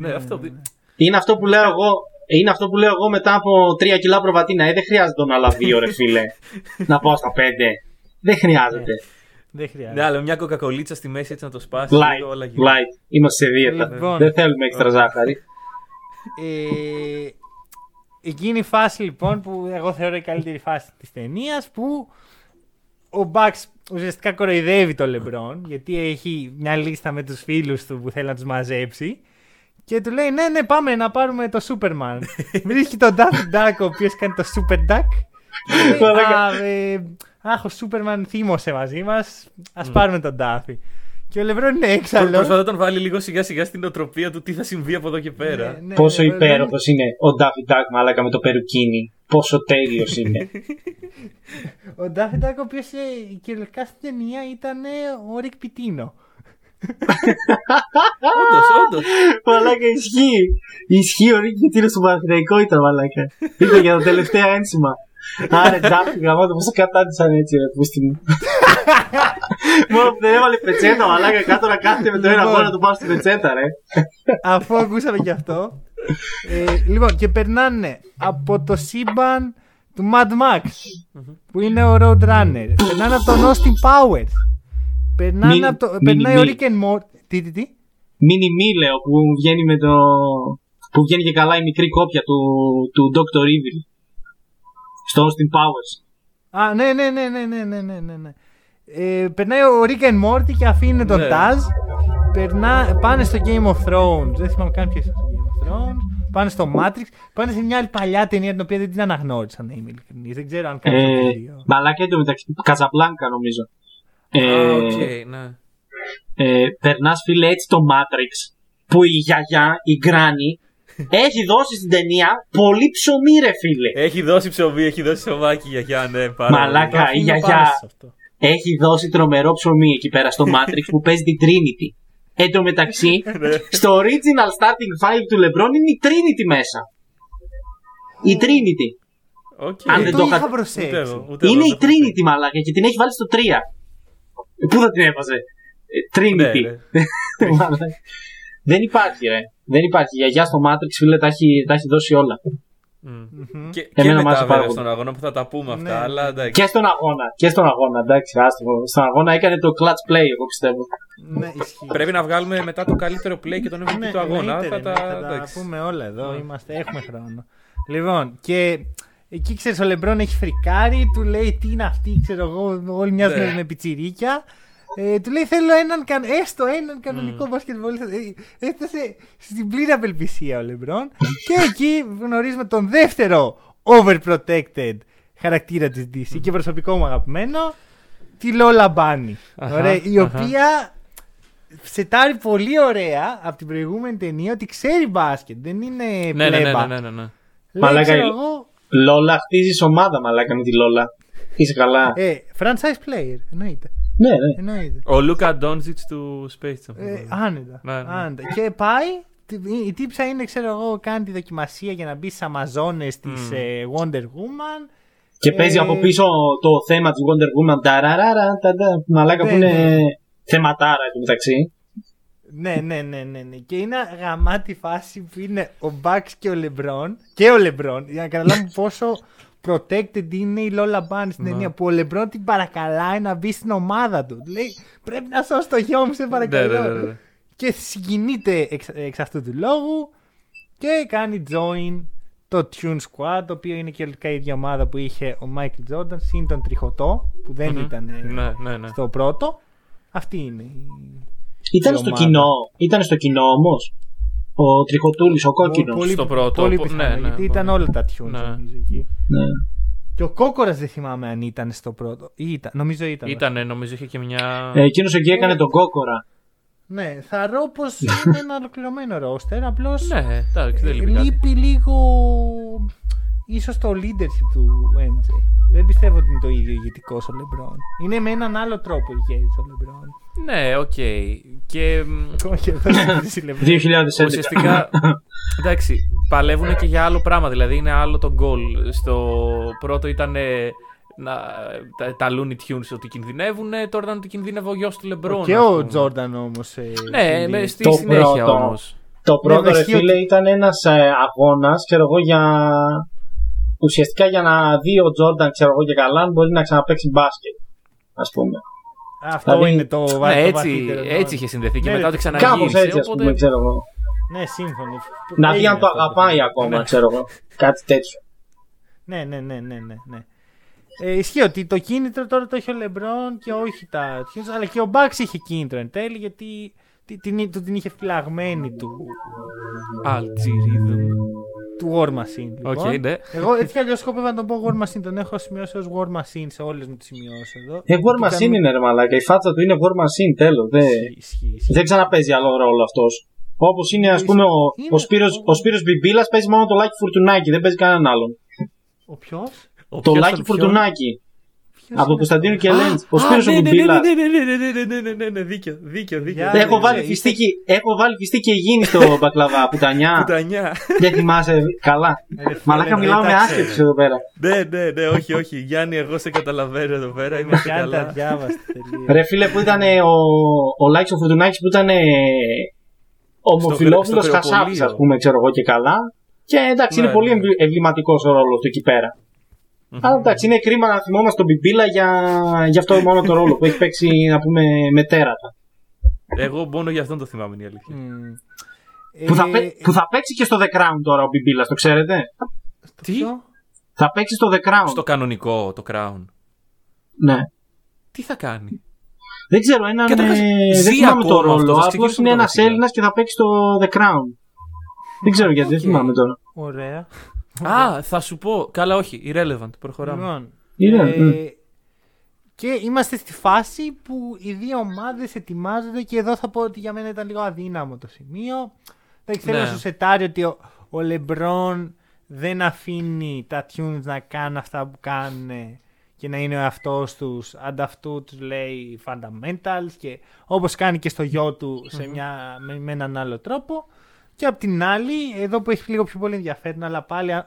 Είναι αυτό που λέω εγώ. Είναι αυτό που λέω εγώ μετά από 3 κιλά προβατίνα. Δεν χρειάζεται τον άλλα 2, ρε φίλε. Να πάω στα 5. Δεν χρειάζεται. Ναι, αλλά μια κοκακολίτσα στη μέση έτσι να το σπάσει. Light. Είμαστε σε δίαιτα. Λοιπόν, δεν θέλουμε έξτρα ζάχαρη. Εκείνη η φάση λοιπόν που εγώ θεωρώ η καλύτερη φάση της ταινίας, που ο Μπαξ ουσιαστικά κοροϊδεύει τον Λεμπρόν, γιατί έχει μια λίστα με τους φίλους του που θέλει να τους μαζέψει. Και του λέει ναι, πάμε να πάρουμε το Superman. Βρίσκει τον Daffy Duck, ο οποίος κάνει το Super Duck. Αχ, ο Σούπερμαν θύμωσε μαζί μας. Ας πάρουμε τον Ντάφι. Και ο Λεμπρόν είναι έξαλλος. Προσπαθώ να τον βάλει λίγο σιγά-σιγά στην οτροπία του τι θα συμβεί από εδώ και πέρα. Ναι, πόσο υπέροχος είναι ο Ντάφι Ντάκ, μάλακα, με το περουκίνι. Πόσο τέλειος είναι. Ο Ντάφι Ντάκ, ο οποίος κυριολεκτικά στην ταινία ήταν ο Ρικ Πιτίνο. Όντως. Μαλάκα, ισχύει. Ισχύει ο Ρικ Πιτίνο στο Παναθηναϊκό ήταν, μαλάκα. Ήταν για τα τελευταία ένσημα. Άρε Ντάφι, γαμάτο, πώς κατάντησαν έτσι ρε πούστη μου. Μόνο που δεν έβαλε πετσέτα, μαλάκα, κάτω να κάθεται με το ένα γόνα να του πάω στην πετσέτα ρε. Αφού ακούσαμε κι αυτό. Λοιπόν, και περνάνε από το σύμπαν του Mad Max, που είναι ο Road Runner. Περνάνε από τον Austin Powers. Περνάει ο Rick and Morty. Τι. Μινιμή λέω, που βγαίνει με το... που βγαίνει και καλά η μικρή κόπια του Dr. Evil. Στο Austin Powers. Α, ναι. Περνάει ο Rick and Morty και αφήνει τον Taz. Πάνε στο Game of Thrones. Δεν θυμάμαι καν ποιος είναι στο Game of Thrones. Πάνε στο Matrix. Πάνε σε μια άλλη παλιά ταινία την οποία δεν την αναγνώρισαν. Να είμαι ειλικρινής. Δεν ξέρω αν κάνει το βίντεο. Μαλάκα εντωμεταξύ. Καζαπλάνκα νομίζω. Περνάς φίλε έτσι το Matrix που η γιαγιά, η Granny, έχει δώσει στην ταινία πολύ ψωμί ρε φίλε. Έχει δώσει ψωμί, έχει δώσει σωμάκι η γιαγιά, ναι. Μαλάκα η γιαγιά έχει δώσει τρομερό ψωμί εκεί πέρα στο Matrix που παίζει την Trinity. Εν τω μεταξύ στο original starting five του LeBron είναι η Trinity μέσα. Η Trinity. Okay. Αν δεν το είχα προσέξει. Είναι η Trinity μαλάκα και την έχει βάλει στο 3. Πού θα την έβαζε? Trinity. Δεν υπάρχει ρε. Δεν υπάρχει. Η γιαγιά στο Matrix φίλε τα έχει δώσει όλα. Και μετά στον αγώνα που θα τα πούμε αυτά, αλλά εντάξει. Και στον αγώνα. Και στον αγώνα, εντάξει, άστοχο. Στον αγώνα έκανε το clutch play, εγώ πιστεύω. Πρέπει να βγάλουμε μετά το καλύτερο play και τον MVP του αγώνα. Θα τα πούμε όλα εδώ. Έχουμε χρόνο. Λοιπόν, και εκεί ξέρεις ο LeBron έχει φρικάρει, του λέει τι είναι αυτή, ξέρω εγώ, όλοι μοιάζουν με πιτσιρίκια. Του λέει θέλω έστω έναν κανονικό μπασκετμπολίστα. Έφτασε στην πλήρη απελπισία ο LeBron. Και εκεί γνωρίζουμε τον δεύτερο overprotected χαρακτήρα της DC και προσωπικό μου αγαπημένο, τη Lola Bunny. Η οποία σετάρει πολύ ωραία από την προηγούμενη ταινία ότι ξέρει μπάσκετ, δεν είναι πλέμπα. Ναι. Μαλάκα, Lola χτίζεις ομάδα μαλάκα με τη Lola. Είσαι καλά. Franchise player εννοείται. Ναι. Ο Λούκα Ντόντζιτς του Space Jam. Άνετα. Και πάει, η τύψα είναι, ξέρω εγώ, κάνει τη δοκιμασία για να μπει στις Αμαζόνες της Wonder Woman. Και παίζει από πίσω το θέμα της Wonder Woman. Μαλάκα που είναι θεματάρα του μεταξύ. Ναι. Και είναι γαμάτη φάση που είναι ο Bucks και ο LeBron. Και ο LeBron, για να καταλάβουμε πόσο protected είναι η Lola Bunny στην ταινία που ο LeBron την παρακαλάει να μπει στην ομάδα του. Λέει πρέπει να σώσει το γιο μου, σε παρακαλώ. Και συγκινείται εξ αυτού του λόγου και κάνει join το Tune Squad, το οποίο είναι και η ίδια ομάδα που είχε ο Michael Jordan συν τον τριχωτό που δεν ήταν στο πρώτο. Αυτή είναι η ομάδα. Ήταν στο κοινό όμως ο τριχωτούλης, ο κόκκινος. Πολύ, στο πρώτο. Πολύ πιθανό, γιατί ήταν όλα τα Tunes νομίζω εκεί. Ναι. Και ο Κόκορας δεν θυμάμαι αν ήταν στο πρώτο. Νομίζω ήταν. Νομίζω είχε και μια... εκείνος εκεί έκανε τον Κόκορα. Ναι, θα ρω πως είναι ένα ολοκληρωμένο ρόστερ, απλώς λείπει λίγο ίσως το leadership του MJ. Δεν πιστεύω ότι είναι το ίδιο ηγετικός ο LeBron. Είναι με έναν άλλο τρόπο ηγέτης ο LeBron. Ναι, οκ. Και. Όχι, δεν είναι. Ουσιαστικά. Εντάξει, παλεύουν και για άλλο πράγμα. Δηλαδή είναι άλλο το goal. Στο πρώτο ήταν τα Looney Tunes ότι κινδυνεύουν. Τώρα ήταν ότι κινδύνευε ο γιος του LeBron. Και ο Jordan όμως. Ναι, στη συνέχεια όμως. Το πρώτο ρε φίλε ήταν ένας αγώνας, ξέρω εγώ, για. Ουσιαστικά για να δει ο Jordan, ξέρω εγώ, και καλά, αν μπορεί να ξαναπαίξει μπάσκετ, ας πούμε. Αυτό δηλαδή, είναι το βαθύτερο. Έτσι είχε συνδεθεί και μετά το ξαναγύρισε. Κάπως έτσι, ας πούμε, ξέρω εγώ. Ναι, σύμφωνοι. Να δει αν το αγαπάει ακόμα, ξέρω εγώ. Κάτι τέτοιο. Ναι. Ισχύει ότι το κίνητρο τώρα το έχει ο LeBron και όχι τα Tunes, αλλά και ο Bucks είχε κίνητρο εν τέλει, γιατί την είχε φυλαγμένη του Algorhythm. Του War Machine, λοιπόν. Okay, ναι. Εγώ έτσι αλλιώς σκόπευα να τον πω War Machine. Τον έχω σημειώσει ως War Machine σε όλες μου τις σημειώσεις εδώ. War Machine είναι ρε μαλάκα. Η φάτσα του είναι War Machine, τέλος. Δεν ξαναπέζει άλλο ρόλο αυτός. Όπως είναι, ας πούμε, ο Σπύρος Μπιμπίλας παίζει μόνο το Λάκη Φουρτουνάκη. Δεν παίζει κανέναν άλλον. Ο ποιος? Το Λάκη Φουρτουνάκη. Από τον Κωνσταντίνο και Ελένη. Ο Σπύρος Μπιμπίλας. Ναι, δίκιο. Έχω βάλει φιστή και γίνει στο μπακλαβά. Πουτανιά. Δεν θυμάσαι καλά. Μαλάκα, μιλάω με άσκεψη εδώ πέρα. Ναι, όχι. Γιάννη, εγώ σε καταλαβαίνω εδώ πέρα. Είμαστε καλά. Ρε φίλε, που ήταν ο Λάκης ο Φουρτουνάκης που ήταν ομοφυλόφιλος χασάπης, ας πούμε, ξέρω εγώ και καλά. Και εντάξει, είναι πολύ εμβληματικός ο ρόλος του εκεί πέρα. Αλλά εντάξει, είναι κρίμα να θυμόμαστε τον Μπιμπίλα για αυτό μόνο το ρόλο που έχει παίξει, να πούμε, με τέρατα. Εγώ μόνο για αυτόν το θυμάμαι, είναι η αλήθεια. Που θα παίξει και στο The Crown τώρα ο Μπιμπίλα, το ξέρετε. Τι? Θα παίξει στο The Crown. Στο κανονικό, το Crown. Ναι. Τι θα κάνει. Δεν ξέρω, έναν. Δεν θυμάμαι το ρόλο. Απλώ είναι ένα Έλληνα και θα παίξει το The Crown. Δεν ξέρω γιατί, δεν θυμάμαι τώρα. Ωραία. Α, θα σου πω. Καλά, όχι. Irrelevant. Προχωράμε. Και είμαστε στη φάση που οι δύο ομάδες ετοιμάζονται και εδώ θα πω ότι για μένα ήταν λίγο αδύναμο το σημείο. Δεν θέλω να σου σετάρει ότι ο LeBron δεν αφήνει τα Tunes να κάνουν αυτά που κάνουν και να είναι ο εαυτός τους. Ανταυτού τους λέει fundamentals και όπως κάνει και στο γιο του σε μια, με έναν άλλο τρόπο. Και απ' την άλλη, εδώ που έχει λίγο πιο πολύ ενδιαφέρον, αλλά πάλι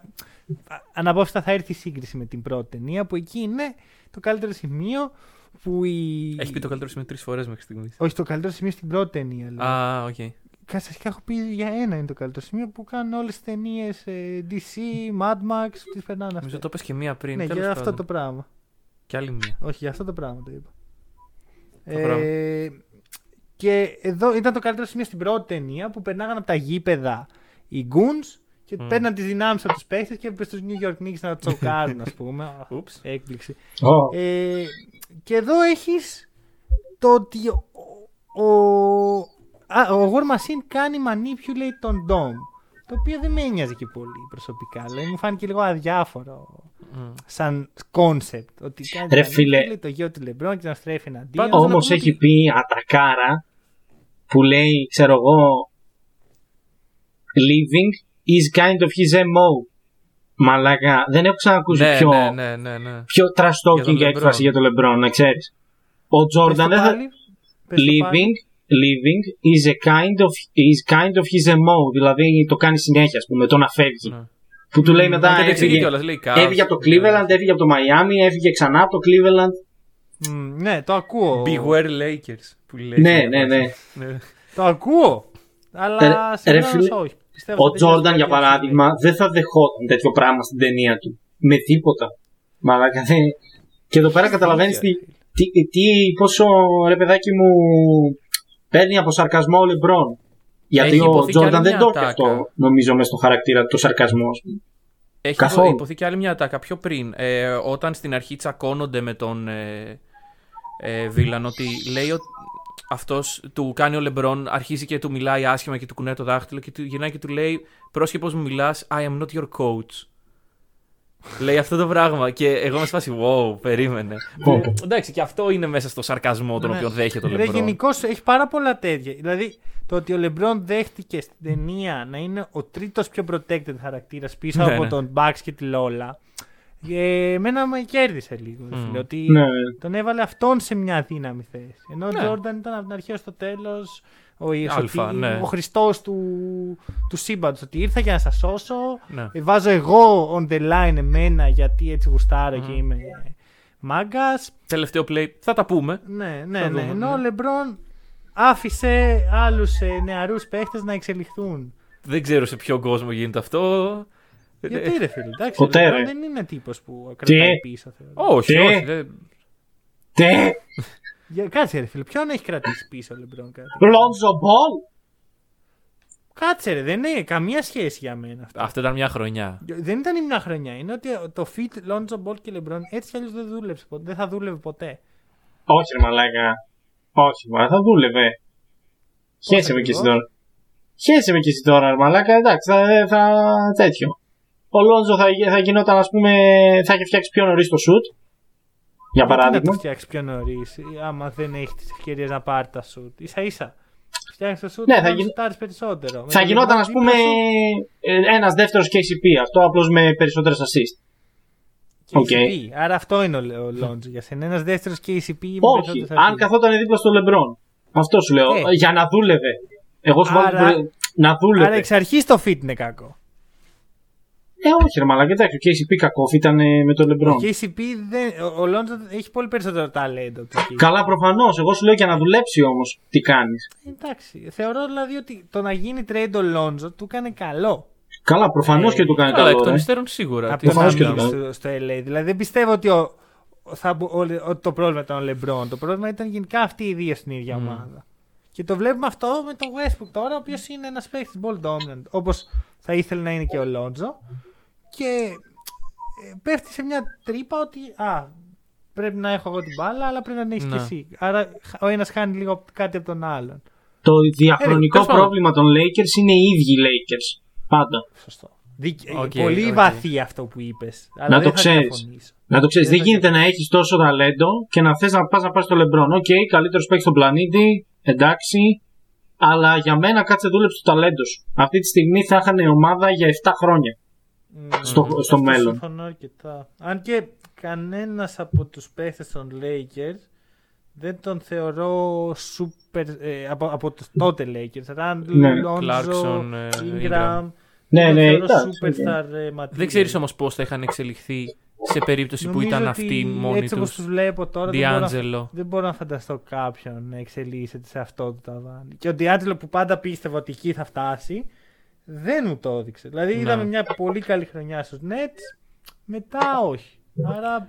αναπόφευκτα θα έρθει η σύγκριση με την πρώτη ταινία, που εκεί είναι το καλύτερο σημείο που η... Έχει πει το καλύτερο σημείο 3 φορές μέχρι στιγμής. Όχι, το καλύτερο σημείο στην πρώτη ταινία. Α, οκ. Καταρχήν έχω πει για ένα είναι το καλύτερο σημείο που κάνουν όλες τις ταινίες DC, Mad Max, τις περνάνε αυτές. Νομίζω το πες και μία πριν. Ναι, για αυτό το πράγμα. Και άλλη μία. Όχι, για αυτό το πράγμα το είπα. Και εδώ ήταν το καλύτερο σημείο στην πρώτη ταινία που περνάγαν από τα γήπεδα οι Goons και παίρναν τις δυνάμεις από τους παίχτες και έπρεπε στους New York Knicks να τσοκάρουν, ας πούμε. Έκπληξη. Oh. Και εδώ έχεις το ότι ο War Machine κάνει manipulate τον Dom, το οποίο δεν με ένοιαζε και πολύ προσωπικά. Δηλαδή μου φάνηκε λίγο αδιάφορο σαν concept. Ότι κάνει manipulate το γιο του LeBron και να στρέφει εναντίον. Όμως έχει πει ατακάρα που λέει, ξέρω εγώ, living is kind of his MO. Μαλάκα, δεν έχω ξανακούσει πιο trash-talking για έκφραση για το LeBron, να ξέρεις. Ο Jordan δεν θα... Living is kind of his MO. Δηλαδή το κάνει συνέχεια, ας πούμε, το να φεύγει. Ναι. Που του λέει μετά έφυγε από το Cleveland, έφυγε από το Miami, έφυγε ξανά από το Cleveland. Ναι, το ακούω. Beware Lakers που λέει. Ναι. Το ακούω. Αλλά συγγνώμη, όχι. Ο Τζόρνταν, για παράδειγμα, δεν θα δεχόταν τέτοιο πράγμα στην ταινία του. Με τίποτα. Μαλάκα. Και εδώ πέρα καταλαβαίνεις πόσο, ρε παιδάκι μου, παίρνει από σαρκασμό ο LeBron. Γιατί ο Τζόρνταν δεν το έκανε αυτό, νομίζω, μέσα στο χαρακτήρα του, το σαρκασμό. Έχει υποθεί και άλλη μια ατάκα πιο πριν. Όταν στην αρχή τσακώνονται με τον Βίλαν, ότι λέει ότι αυτός του κάνει ο LeBron, αρχίζει και του μιλάει άσχημα και του κουνάει το δάχτυλο και του γυρνάει και του λέει «Πρόσχεπος μου μιλάς, I am not your coach». Λέει αυτό το πράγμα και εγώ με σφάση wow, περίμενε. Εντάξει, και αυτό είναι μέσα στο σαρκασμό τον οποίο δέχεται ο LeBron. Γενικώς έχει πάρα πολλά τέτοια. Δηλαδή το ότι ο LeBron δέχτηκε στην ταινία να είναι ο τρίτος πιο protected χαρακτήρας πίσω από τον Bugs και τη Lola, εμένα με κέρδισε λίγο. Φίλε, ότι τον έβαλε αυτόν σε μια δύναμη θέση. Ενώ ο Jordan ήταν από την αρχή ως το τέλος ο Χριστός του σύμπαντος. Ότι ήρθα για να σας σώσω. Βάζω εγώ on the line εμένα γιατί έτσι γουστάρω και είμαι μάγκας. Τελευταίο play. Θα τα πούμε. Ναι. Ενώ ο LeBron άφησε άλλους νεαρούς παίχτες να εξελιχθούν. Δεν ξέρω σε ποιο κόσμο γίνεται αυτό. Γιατί ρε φίλε, εντάξει, δεν είναι τύπος που κρατάει πίσω. Όχι. Κάτσε ρε φίλε, ποιον έχει κρατήσει πίσω ο LeBron? Lonzo Ball. Κάτσε ρε, δεν είναι καμία σχέση για μένα αυτό. Αυτό ήταν μια χρονιά. Δεν ήταν μια χρονιά, είναι ότι το fit Lonzo Ball και LeBron έτσι κι αλλιώς δεν δούλεψε ποτέ, δεν θα δούλευε ποτέ. Όχι ρε μαλάκα, θα δούλευε. Χέσαι με κι εσύ τώρα, μαλάκα, εντάξει, τέτοιο. Ο Λόντζο θα γινόταν, ας πούμε, θα είχε φτιάξει πιο νωρίς το σουτ. Για παράδειγμα. Δεν θα το φτιάξει πιο νωρίς, άμα δεν έχει τις ευκαιρίες να πάρει τα σουτ. Ίσα-ίσα. Φτιάξει το σουτ, ναι, θα σουτάρεις περισσότερο. Θα γινόταν, ας πούμε, ένας δεύτερος KCP. Αυτό απλώς με περισσότερες assist. KCP. Άρα αυτό είναι ο Λόντζο για σένα. Ένας δεύτερος KCP. Όχι, αν καθόταν δίπλα στο LeBron. Αυτό σου λέω. Για να δούλευε. Εγώ σου λέω να δούλευε. Άρα εξ αρχής το fit είναι κακό. Όχι ρε μαλάκα, εντάξει, ο KCP κακόφι ήταν με τον LeBron. Ο Λόντζο έχει πολύ περισσότερο ταλέντο. Καλά, προφανώς. Εγώ σου λέω και να δουλέψει όμως τι κάνεις. Εντάξει, θεωρώ δηλαδή ότι το να γίνει trade ο Λόντζο του κάνει καλό. Καλά, προφανώς και του κάνει καλό. Αλλά εκ των υστέρων σίγουρα. Από τον Άντρου στο LA. Δηλαδή δεν πιστεύω ότι το πρόβλημα ήταν ο LeBron. Το πρόβλημα ήταν γενικά αυτοί οι δύο στην ίδια ομάδα. Και το βλέπουμε αυτό με τον Westbrook τώρα, ο οποίος είναι ένας παίκτης ball dominant, όπως θα ήθελε να είναι και ο Λόντζο. Και πέφτει σε μια τρύπα ότι πρέπει να έχω εγώ την μπάλα, αλλά πρέπει να την έχεις και εσύ. Άρα ο ένας χάνει λίγο κάτι από τον άλλον. Το διαχρονικό πρόβλημα των Lakers είναι οι ίδιοι Lakers. Πάντα. Σωστό. Πολύ βαθύ αυτό που είπες. Να το ξέρεις. Δεν γίνεται να έχεις τόσο ταλέντο και να θες να πας στο LeBron. Οκ, καλύτερος παίκτης στον πλανήτη. Εντάξει. Αλλά για μένα κάτσε δούλεψε το ταλέντο σου. Αυτή τη στιγμή θα είχαν ομάδα για 7 χρόνια. Στο μέλλον. Συμφωνώ αρκετά. Αν και κανένας από τους παίκτες των Lakers δεν τον θεωρώ super, από τους τότε Lakers. Ράντλ, Λόντζο, Ingram. Ναι, δεν ξέρεις όμως πώς θα είχαν εξελιχθεί σε περίπτωση νομίζω που ήταν αυτοί μόνοι τους. Όπως τους βλέπω τώρα, δεν μπορώ να φανταστώ κάποιον να εξελίσσεται σε αυτό το ταβάνι. Και ο Διάντζελο που πάντα πίστευε ότι εκεί θα φτάσει, δεν μου το έδειξε. Δηλαδή είδαμε μια πολύ καλή χρονιά στους Nets, μετά όχι. Άρα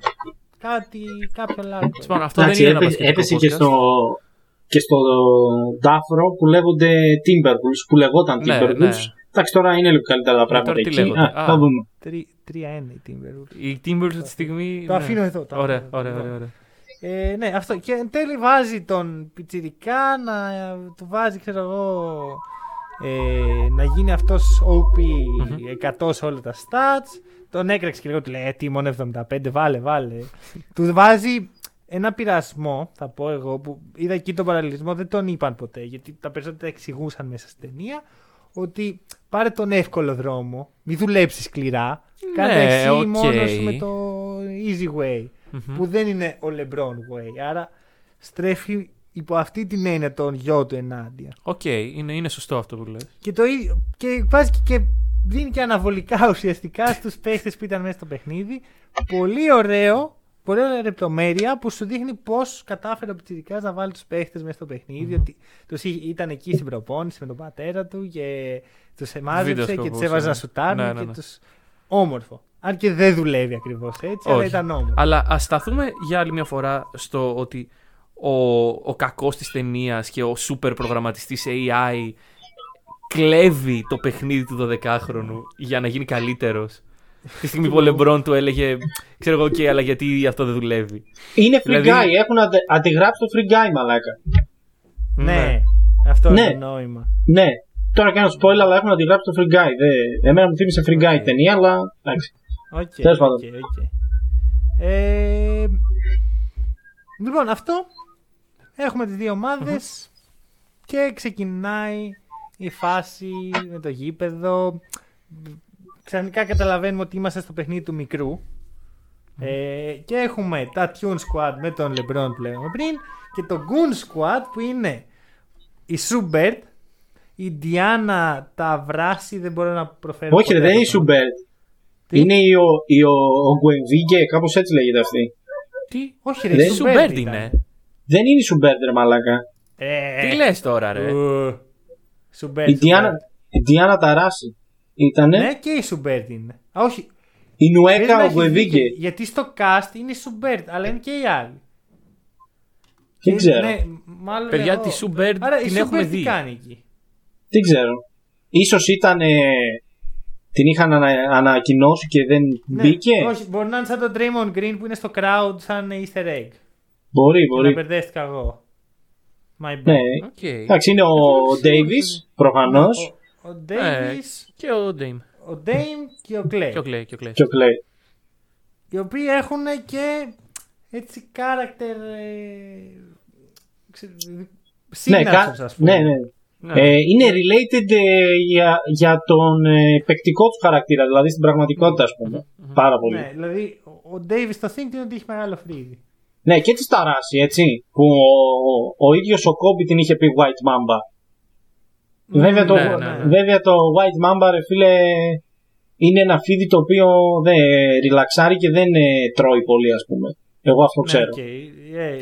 κάποιο λάθος. Αυτό δεν είναι έπεσε και στο τάφρο που λέγονται Timberwolves, που λεγόταν Timberwolves. Εντάξει, τώρα είναι λίγο καλύτερα τα πράγματα εκεί. Θα δούμε. 3-1 η Timberwolves. Η Timberwolves αυτή τη στιγμή. Το αφήνω εδώ. Ωραία. Ναι, αυτό. Και εν τέλει βάζει τον πιτσιρικά να του βάζει, ξέρω εγώ, να γίνει αυτός OP 100 σε όλα τα stats. Τον έκραξε και λίγο, του λέει μόνο 75, βάλε. Του βάζει ένα πειρασμό, θα πω εγώ, που είδα εκεί τον παραλληλισμό, δεν τον είπαν ποτέ, γιατί τα περισσότερα εξηγούσαν μέσα στην ταινία. Ότι πάρε τον εύκολο δρόμο, μη δουλέψεις σκληρά, κάνε εσύ μόνος με το easy way, που δεν είναι ο LeBron way. Άρα στρέφει υπό αυτή την έννοια τον γιο του ενάντια. Οκ, είναι σωστό αυτό που λες. Και βάζει και δίνει και αναβολικά ουσιαστικά στους παίχτες που ήταν μέσα στο παιχνίδι. Πολύ ωραίο, πολύ ωραία λεπτομέρεια που σου δείχνει πώς κατάφερε ο πιτσιρικάς να βάλει τους παίχτες μέσα στο παιχνίδι. Ότι τους ήταν εκεί στην προπόνηση με τον πατέρα του και τους εμάζεψε και τους έβαζε να σουτάρουν και τους. Όμορφο. Αν και δεν δουλεύει ακριβώς έτσι, αλλά ήταν όμορφο. Αλλά ας σταθούμε για άλλη μια φορά στο ότι ο κακός της ταινίας και ο σούπερ προγραμματιστής AI κλέβει το παιχνίδι του 12χρονου για να γίνει καλύτερος. Τη στιγμή που ο LeBron του έλεγε, ξέρω εγώ, okay, αλλά γιατί αυτό δεν δουλεύει. Είναι Free Guy, έχουν αντιγράψει το Free Guy, μαλάκα. Ναι, αυτό είναι νόημα. Ναι, τώρα κάνω spoiler, αλλά έχουν αντιγράψει το Free Guy. Εμένα μου θύμισε Free Guy η ταινία, αλλά εντάξει. Οκ. Λοιπόν, αυτό. Έχουμε τις δύο ομάδες και ξεκινάει η φάση με το γήπεδο. Ξαφνικά καταλαβαίνουμε ότι είμαστε στο παιχνίδι του μικρού και έχουμε τα Tune Squad με τον LeBron που λέγαμε πριν και το Goon Squad που είναι η Σούμπερτ, η Diana, τα βράση, δεν μπορώ να προφέρω. Όχι, δεν είναι η Σούμπερτ. Είναι η Γκουενβίγκε, κάπως έτσι λέγεται αυτή. Τι, όχι ρε, η Σούμπερτ είναι. Δεν είναι η Σούμπερτ ρε μαλάκα. Τι λες τώρα ρε. Η Diana τα ράση. Ήτανε. Ναι, και η Σουμπέρτ είναι. Α, όχι. Η Νουέκα Γκουεβίγκε. Γιατί στο cast είναι η Σουμπέρτ, αλλά είναι και η άλλη. Δεν ξέρω. Ναι, μάλλον παιδιά τη Σουμπέρτ την έχουμε δει. Τι κάνει εκεί. Δεν ξέρω. Ίσως ήταν. Την είχαν ανακοινώσει και δεν μπήκε. Όχι, μπορεί να είναι σαν τον Draymond Green που είναι στο crowd σαν easter egg. Μπορεί. Να μπερδεύτηκα εγώ. Ναι. Εντάξει, είναι ο Ντέιβις προφανώς. Ο Ντέιβις και ο Ντέιμ. Ο Ντέιμ και ο Κλέι. Οι οποίοι έχουν και έτσι character σύναψης ας πούμε. Ναι. Είναι related για τον παικτικό του χαρακτήρα, δηλαδή στην πραγματικότητα ας πούμε. Πάρα πολύ. Ναι, δηλαδή ο Ντέιβις το think είναι ότι έχει μεγάλο φρύδι. Ναι, και τη ταράση έτσι που ο ίδιος ο Κόμπι την είχε πει White Mamba. Βέβαια, το White Mamba, ρε φίλε, είναι ένα φίδι το οποίο δεν ριλαξάρει και δεν τρώει πολύ, ας πούμε. Εγώ αυτό ξέρω.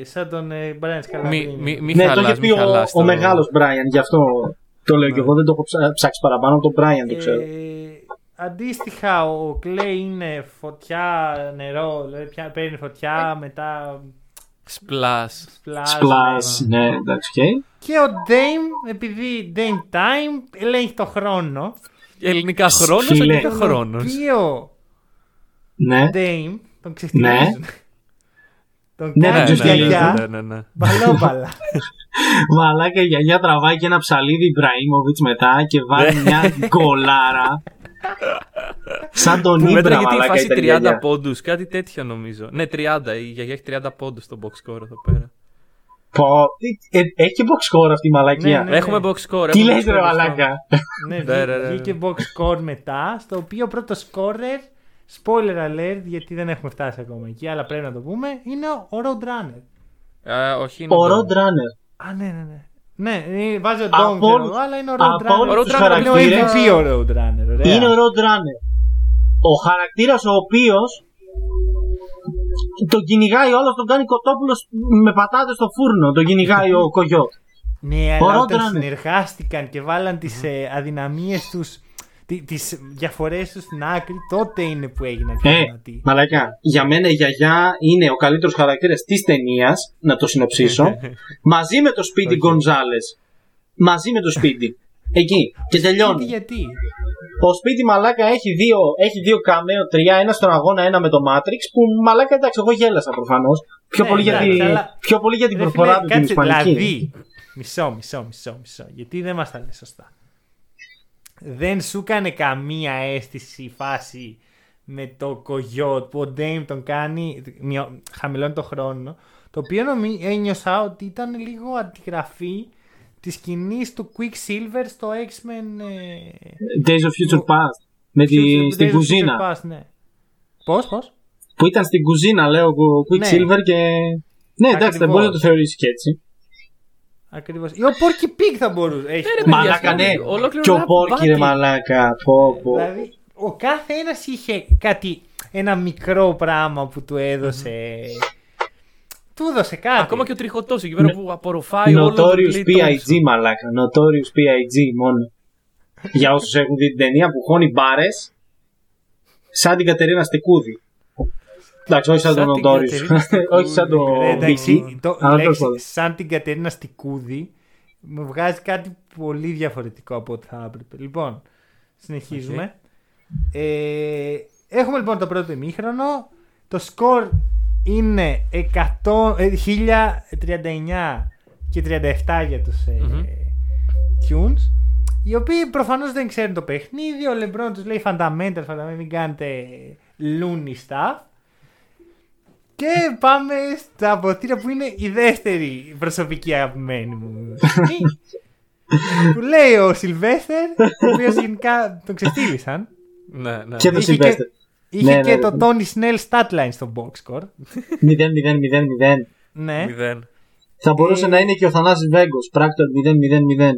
Σαν τον Brian Σκαλαβρίνη. Ναι, το είχε πει ο μεγάλος Brian, γι' αυτό το λέω και εγώ. Δεν το έχω ψάξει παραπάνω, το Brian το ξέρω. Αντίστοιχα, ο Clay είναι φωτιά, νερό, δηλαδή παίρνει φωτιά, μετά... Splash, ναι, εντάξει. Και ο Dame, επειδή Dame Time ελέγχει το χρόνο. Ελληνικά χρόνος, ελληνικά χρόνος. Τον οποίο Dame τον ξεχνιάζουν. Τον κάνει γιαγιά. Μπαλόπαλα. Μαλάκα, γιαγιά τραβάει και ένα ψαλίδι Ιμπραήμοβιτς μετά και βάλει μια γκολάρα. Σαν τον Ιμπραήμοβιτς. Μέτρα γιατί η φάση 30 πόντους, κάτι τέτοιο νομίζω. Ναι, 30. Η γιαγιά έχει 30 πόντους στο box score εδώ πέρα. Έχει και box score αυτή η μαλακία. Έχουμε box score. Τι λες ρε μαλάκα. Βγήκε box score μετά, στο οποίο πρώτο scorer, spoiler alert γιατί δεν έχουμε φτάσει ακόμα εκεί, αλλά πρέπει να το πούμε, είναι ο Road Runner. Ο Road Runner. Α, ναι. Ναι, βάζει ο Dom James, αλλά είναι ο Road Runner. Ο Road Runner είναι ο MVP, ο Road Runner. Είναι ο Road Runner. Ο χαρακτήρας ο οποίος τον κυνηγάει όλο, τον κάνει κοτόπουλος με πατάτες στο φούρνο. Τον κυνηγάει ο Coyote. Ναι, αλλά όταν συνεργάστηκαν και βάλαν τις αδυναμίες τους, τις διαφορές τους στην άκρη, τότε είναι που έγινε κάτι. Μαλακιά. Για μένα η γιαγιά είναι ο καλύτερος χαρακτήρας της ταινίας, να το συνοψίσω. Μαζί με το Σπίτι Γκονζάλες. Μαζί με το Σπίτι. Εκεί. Και τελειώνει. Γιατί. Ο Σπίτι μαλάκα έχει δύο καμέο, τρία, ένα στον αγώνα, ένα με το Matrix, που μαλάκα εντάξει, εγώ γέλασα προφανώς. Πιο πολύ για την προφορά του την Ισπανική. Δηλαδή, μισό, γιατί δεν μας τα λέει σωστά. Δεν σου έκανε καμία αίσθηση η φάση με το Coyote που ο Dame τον κάνει, χαμηλώνει το χρόνο, το οποίο ένιωσα ότι ήταν λίγο αντιγραφή τη σκηνή του Quicksilver στο X-Men Days of Future Past. Με στην κουζίνα. Πώς. Που ήταν στην κουζίνα, λέω, ο Quicksilver και. Ναι, εντάξει, ακριβώς. Δεν μπορεί να το θεωρήσει και έτσι. Ακριβώς. Ή ο Porky Pig θα μπορούσε. Μαλάκα, ναι. Και ο Porky, ρε μαλάκα. Δηλαδή, ο κάθε ένας είχε κάτι. Ένα μικρό πράγμα που του έδωσε. Κάτι. Ακόμα και ο τριχωτός εκεί πέρα που απορροφάει όλο το Notorious P.I.G. μαλάκα. Notorious P.I.G. μόνο. Για όσους έχουν δει την ταινία που χώνει μπάρες σαν την Κατερίνα Στικούδη. Εντάξει, όχι σαν τον Notorious. Όχι σαν τον Biggie. Σαν την Κατερίνα Στικούδη μου βγάζει κάτι πολύ διαφορετικό από ό,τι θα έπρεπε. Λοιπόν, συνεχίζουμε. Έχουμε λοιπόν το πρώτο ημίχρονο. Το σκορ είναι 1039 και 37 για τους Tunes, οι οποίοι προφανώς δεν ξέρουν το παιχνίδι. Ο LeBron τους λέει fundamental, μην κάνετε loony stuff. Και πάμε στα ποτήρια που είναι η δεύτερη προσωπική αγαπημένη μου. Του λέει ο Σιλβέστερ, ο οποίος γενικά τον ξεφτύλισαν. Ναι. Και το Σιλβέστερ. Είχε ναι, και ναι, το Tony Snell Statline στο boxscore. 0-0-0-0. Ναι. 0. Θα μπορούσε να είναι και ο Θανάσης Βέγκος. Πράκτορ 0-0-0.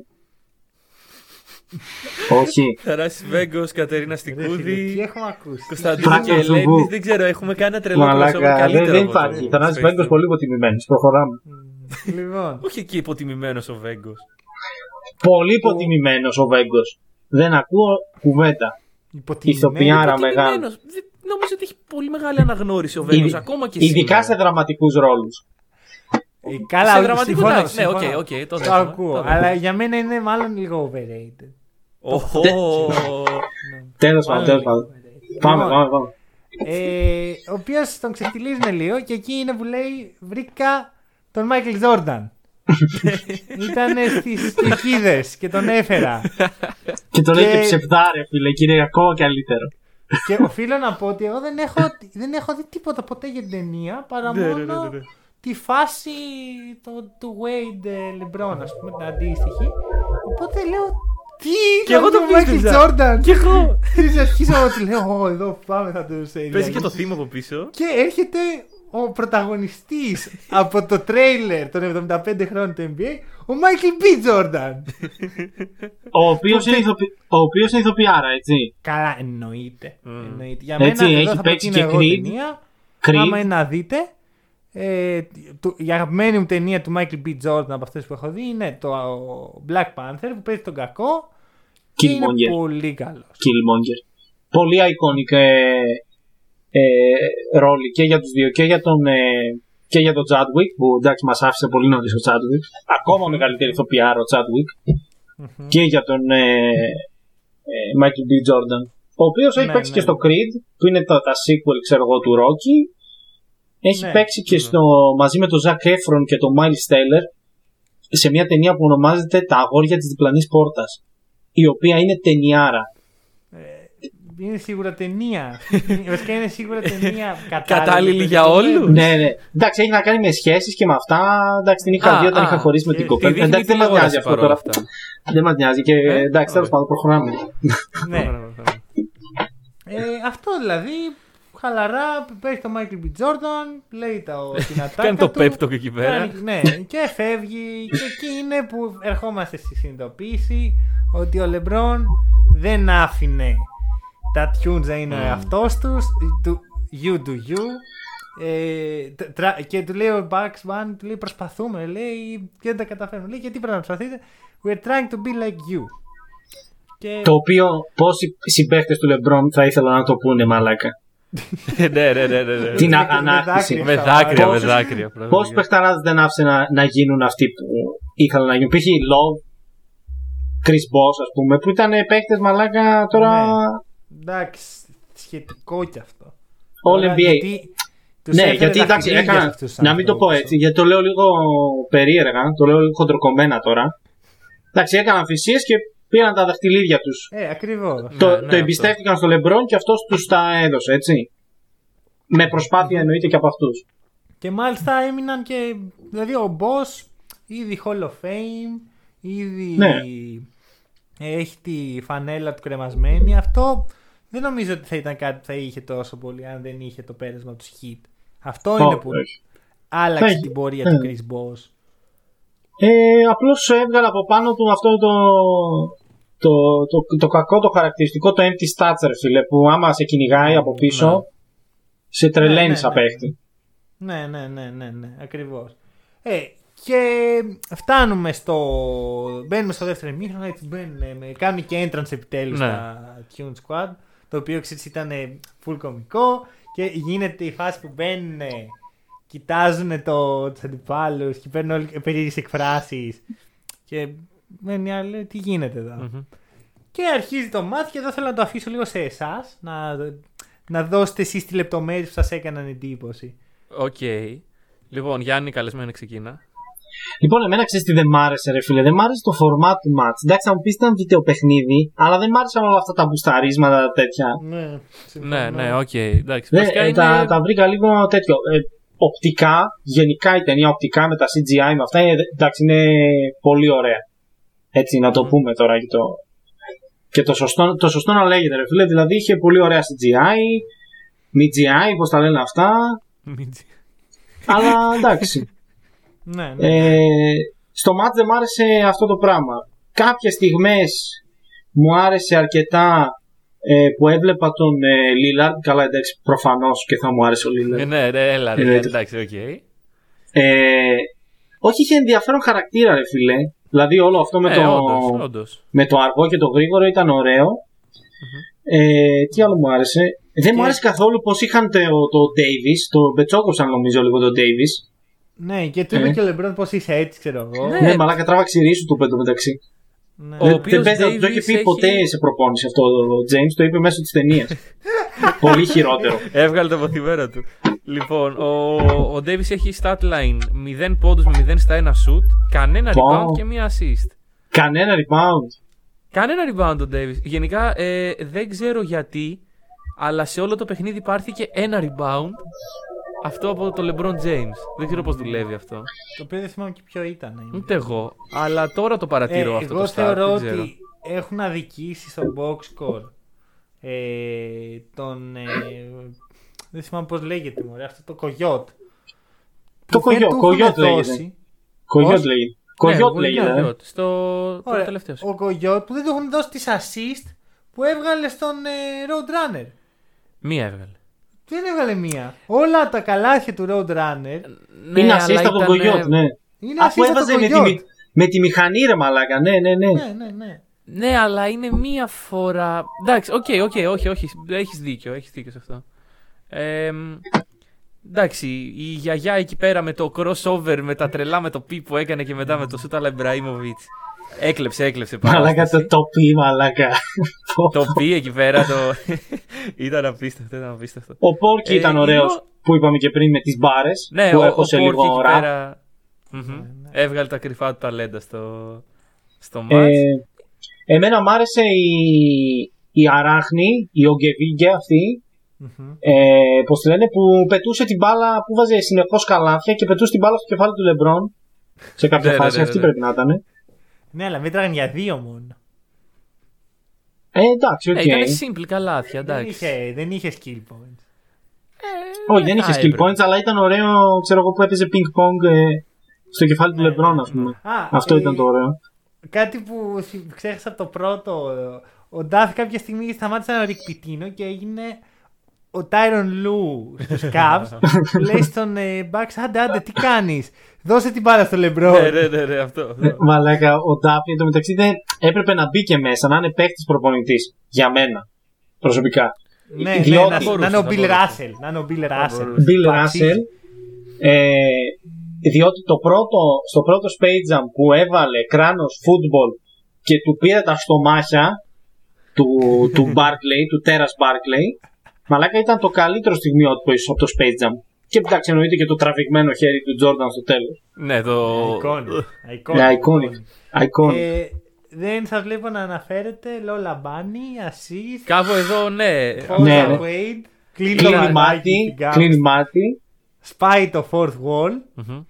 Όχι. Θανάσης Βέγκος, Κατερίνα Στικούδη. Τι έχουμε ακούσει. Κωνσταντίνου και Ελένη. Δεν ξέρω, έχουμε κάνει ένα τρελό πρόσωπο. Δεν υπάρχει. Θανάσης Βέγκος πολύ υποτιμημένος. Προχωράμε. Όχι εκεί υποτιμημένος ο Βέγκος. Πολύ υποτιμημένος ο Βέγκος. Δεν ακούω κουβέντα. Ηθοποιάρα μεγάλη. Νομίζω ότι έχει πολύ μεγάλη αναγνώριση ο Βέγκος ακόμα και σήμερα. Ειδικά σε δραματικούς ρόλους. Καλά, σε δραματικούς ρόλους. Ναι, οκ, το ακούω. Αλλά για μένα είναι μάλλον λίγο overrated. Τέλος πάντων. Πάμε. Ο οποίος τον ξεφτιλίζουν λίγο και εκεί είναι που λέει βρήκα τον Michael Jordan. Ήτανε στις κοικίδες και τον έφερα. Και τον λέει και ψευδάρε, φίλε, και είναι ακόμα καλύτερο. Και οφείλω να πω ότι εγώ δεν έχω δει τίποτα ποτέ για την ταινία παρά μόνο τη φάση του Wade LeBron, ας πούμε, την αντίστοιχη. Οπότε λέω τι, και εγώ τον Michael Jordan. Και εγώ. Αρχίζω ότι λέω εδώ πάμε θα το σέγγι. Παίζει και το θύμα από πίσω. Και έρχεται ο πρωταγωνιστής από το τρέιλερ των 75 χρόνων του NBA, ο Michael B. Jordan. Ο οποίος είναι ηθοποιάρα, έτσι. Καλά, εννοείται. Για μένα εδώ θα παίξει και ταινία. Άμα να δείτε, η αγαπημένη μου ταινία του Michael B. Jordan από αυτές που έχω δει είναι το Black Panther που παίζει τον κακό και είναι πολύ καλός. Killmonger. Πολύ iconic ρόλοι και για τους δύο και για τον Chadwick που εντάξει μας άφησε πολύ νωρίς ο Chadwick, ακόμα μεγαλύτερη ηθοποιάρα ο Chadwick και για τον Michael B. Jordan, ο οποίος έχει παίξει και στο Creed που είναι τα sequel ξέρω εγώ του Rocky Έχει παίξει και μαζί με τον Ζακ Έφρον και τον Μάιλς Τέιλερ σε μια ταινία που ονομάζεται Τα Αγόρια της Διπλανής Πόρτας, η οποία είναι ταινιάρα. Είναι σίγουρα ταινία. Βασικά είναι σίγουρα ταινία κατάλληλη για όλους. Ναι, ναι. Εντάξει, έχει να κάνει με σχέσεις και με αυτά. Εντάξει, την είχα δει όταν είχα χωρίσει με την κοπέλα. Εντάξει, δεν μας νοιάζει αυτό τώρα. Δεν μας νοιάζει. Εντάξει, τέλος πάντων, προχωράμε. Ναι. Αυτό δηλαδή. Χαλαρά, παίρνει το Michael B. Jordan, λέει την ατάκα του. Κάνει το πέπτο και εκεί πέρα. Ναι, και φεύγει. Και εκεί είναι που ερχόμαστε στη συνειδητοποίηση ότι ο LeBron δεν άφηνε τα tunes να είναι αυτός τους, you do you. Και του λέει ο Bugs Bunny, του λέει προσπαθούμε, λέει δεν τα καταφέρνουμε. Λέει γιατί πρέπει να προσπαθείτε, we're trying to be like you. Και... Το οποίο πόσοι συμπαίκτες του LeBron θα ήθελα να το πούνε μαλάκα. Ναι. Την ανάκτηση. Με δάκρυα, με δάκρυα. Πόσοι παιχταράδες δεν άφησε να γίνουν αυτοί που ήθελαν να γίνουν. Υπήρχε η Love, Chris Bosh, ας πούμε, που ήταν παίκτες μαλάκα τώρα. Εντάξει, σχετικό κι αυτό. All NBA. Ναι, γιατί εντάξει, να μην το πω έτσι, γιατί το λέω λίγο περίεργα, το λέω λίγο χοντροκομμένα τώρα. Εντάξει, έκαναν θυσίες και πήραν τα δαχτυλίδια τους. Ακριβώς. Το εμπιστεύτηκαν στο LeBron και αυτός τους τα έδωσε, έτσι. Με προσπάθεια εννοείται και από αυτούς. Και μάλιστα έμειναν και. Δηλαδή ο Bosh, ήδη Hall of Fame, ήδη. Ναι. Έχει τη φανέλα του κρεμασμένη. Αυτό δεν νομίζω ότι θα ήταν κάτι που θα είχε τόσο πολύ αν δεν είχε το πέρασμα του hit. Αυτό είναι που άλλαξε την πορεία του Chris Bosh. Απλώς έβγαλε από πάνω του αυτό το κακό το χαρακτηριστικό, το empty stats, που άμα σε κυνηγάει από πίσω σε τρελαίνει σαν παίχτη. Ναι, ακριβώς. Και φτάνουμε μπαίνουμε στο δεύτερο ημίχρονο, έτσι μπαίνουν, κάνουν και entrance επιτέλους στα Tune Squad, το οποίο ήταν full κωμικό και γίνεται η φάση που μπαίνουν, κοιτάζουν τους αντιπάλους και παίρνουν όλες περίεργες εκφράσεις και μένει άλλη, τι γίνεται εδώ. Και αρχίζει το μάτι και εδώ θέλω να το αφήσω λίγο σε εσάς, να δώσετε εσείς τις λεπτομέρειες που σας έκαναν εντύπωση. Okay. Λοιπόν, Γιάννη, καλεσμένη, ξεκίνα. Λοιπόν, εμένα ξέρεις τι δεν μ' άρεσε, ρε φίλε. Δεν μ' άρεσε το format του match. Εντάξει, θα μου πεις ήταν βιντεοπαιχνίδι, αλλά δεν μ' άρεσαν όλα αυτά τα μπουσταρίσματα τέτοια. Ναι, τα βρήκα λίγο τέτοιο. Οπτικά, γενικά η ταινία οπτικά με τα CGI, με αυτά, εντάξει, είναι πολύ ωραία. Έτσι, να το πούμε τώρα και το σωστό να λέγεται, ρε φίλε. Δηλαδή, είχε πολύ ωραία CGI, MGI, πώς τα λένε αυτά. Αλλά εντάξει. Στο μάτς δεν μ' άρεσε αυτό το πράγμα. Κάποιες στιγμές μου άρεσε αρκετά που έβλεπα τον Lillard. Καλά, εντάξει, προφανώς και θα μου άρεσε ο Lillard. Όχι, είχε ενδιαφέρον χαρακτήρα, ρε φίλε. Δηλαδή όλο αυτό με το αργό και το γρήγορο ήταν ωραίο. Τι άλλο μου άρεσε? Δεν μου άρεσε καθόλου πως είχαν το Davis. Το μπετσόκοψαν νομίζω λίγο το Davis. Ναι, και του είπε και ο LeBron πως είσαι έτσι, ξέρω εγώ. Ναι, μαλάκα, τράβαξε ρίσου του πέντο μεταξύ. Δεν το είχε πει ποτέ σε προπόνηση αυτό ο James, το είπε μέσω της ταινίας. Πολύ χειρότερο. Έβγαλε το μαθημένο του. Λοιπόν, ο Davis έχει stat line 0 πόντους με 0 στα 1 shoot, κανένα rebound και μία assist. Κανένα rebound ο Davis. Γενικά δεν ξέρω γιατί, αλλά σε όλο το παιχνίδι πάρθηκε ένα rebound. Αυτό από το LeBron James. Δεν ξέρω πώς δουλεύει αυτό. Το οποίο δεν θυμάμαι και ποιο ήταν. Ούτε εγώ. Αλλά τώρα το παρατηρώ αυτό. Εγώ θεωρώ ότι έχουν αδικήσει στο box score τον. Δεν θυμάμαι πώς λέγεται, μωρέ. Αυτό το Coyote. Το Coyote λέγεται. Coyote λέγεται. Στο τελευταίο. Ο Coyote που δεν του έχουν δώσει τις assist που έβγαλε στον Road Runner. Μία έβγαλε. Δεν έβγαλε μία. Όλα τα καλάθια του Road Runner. Είναι ασίστα από τον Coyote, ναι. Αφού έβαζε με τη μηχανή, ρε μαλάκα. Ναι, αλλά είναι μία φορά. Εντάξει, όχι. Έχεις δίκιο σε αυτό. Εντάξει, η γιαγιά εκεί πέρα με το crossover, με τα τρελά, με το πι που έκανε και μετά με το Σούτα Λεμπραήμοβιτς. Έκλεψε πάρα. Μαλάκα το τοπί, μαλάκα. Το τοπί εκεί πέρα το. Ήταν απίστευτο, ήταν απίστευτο. Ο Πόρκι ήταν ωραίος που είπαμε και πριν με τις μπάρες. Ναι, που έχω σε λίγο ώρα. Πέρα... Mm-hmm. Έβγαλε τα κρυφά του ταλέντα στο μάτς. Εμένα μ' άρεσε η αράχνη, η ογκεβίγκια αυτή. Mm-hmm. Πώς τη λένε, που πετούσε την μπάλα, που βάζε συνεχώς καλάθια και πετούσε την μπάλα στο κεφάλι του Λεμπρόν. Σε κάποια φάση αυτή πρέπει να ήταν. Ναι, αλλά μέτραγαν για δύο μόνο. Εντάξει, οκ. Okay. Ήταν simple καλάθια, εντάξει. Δεν είχε skill points. Όχι, δεν είχε skill points, αλλά ήταν ωραίο, ξέρω εγώ, που έπαιζε ping-pong στο κεφάλι του Λεμπρόν, ας πούμε. Αυτό ήταν το ωραίο. Κάτι που ξέχασα από το πρώτο. Ο Ντάφ κάποια στιγμή σταμάτησε ένα ρικπιτίνο και έγινε ο Τάιρον Λου στους Cavs. Λέει στον Bucks, άντε, τι κάνεις. Δώσε την μπάλα στο LeBron. Ναι, αυτό. Μαλάκα, ο Ντάφ εντωμεταξύ έπρεπε να μπει και μέσα, να είναι παίκτης προπονητής. Για μένα, προσωπικά. Ναι, να είναι ο Bill Russell. Διότι στο πρώτο Space Jam που έβαλε κράνος φούτμπολ και του πήρε τα στομάχια του Barkley, του Terrace Barkley, μαλάκα ήταν το καλύτερο στιγμιότυπο από το Space Jam. Και εντάξει, εννοείται και το τραβηγμένο χέρι του Jordan στο τέλος. Ναι, Iconic. Δεν σας βλέπω να αναφέρετε Lola Bunny, Ασίς. Κάπου εδώ, ναι. Κλείνει μάτι. Σπάει το fourth wall. Mm-hmm.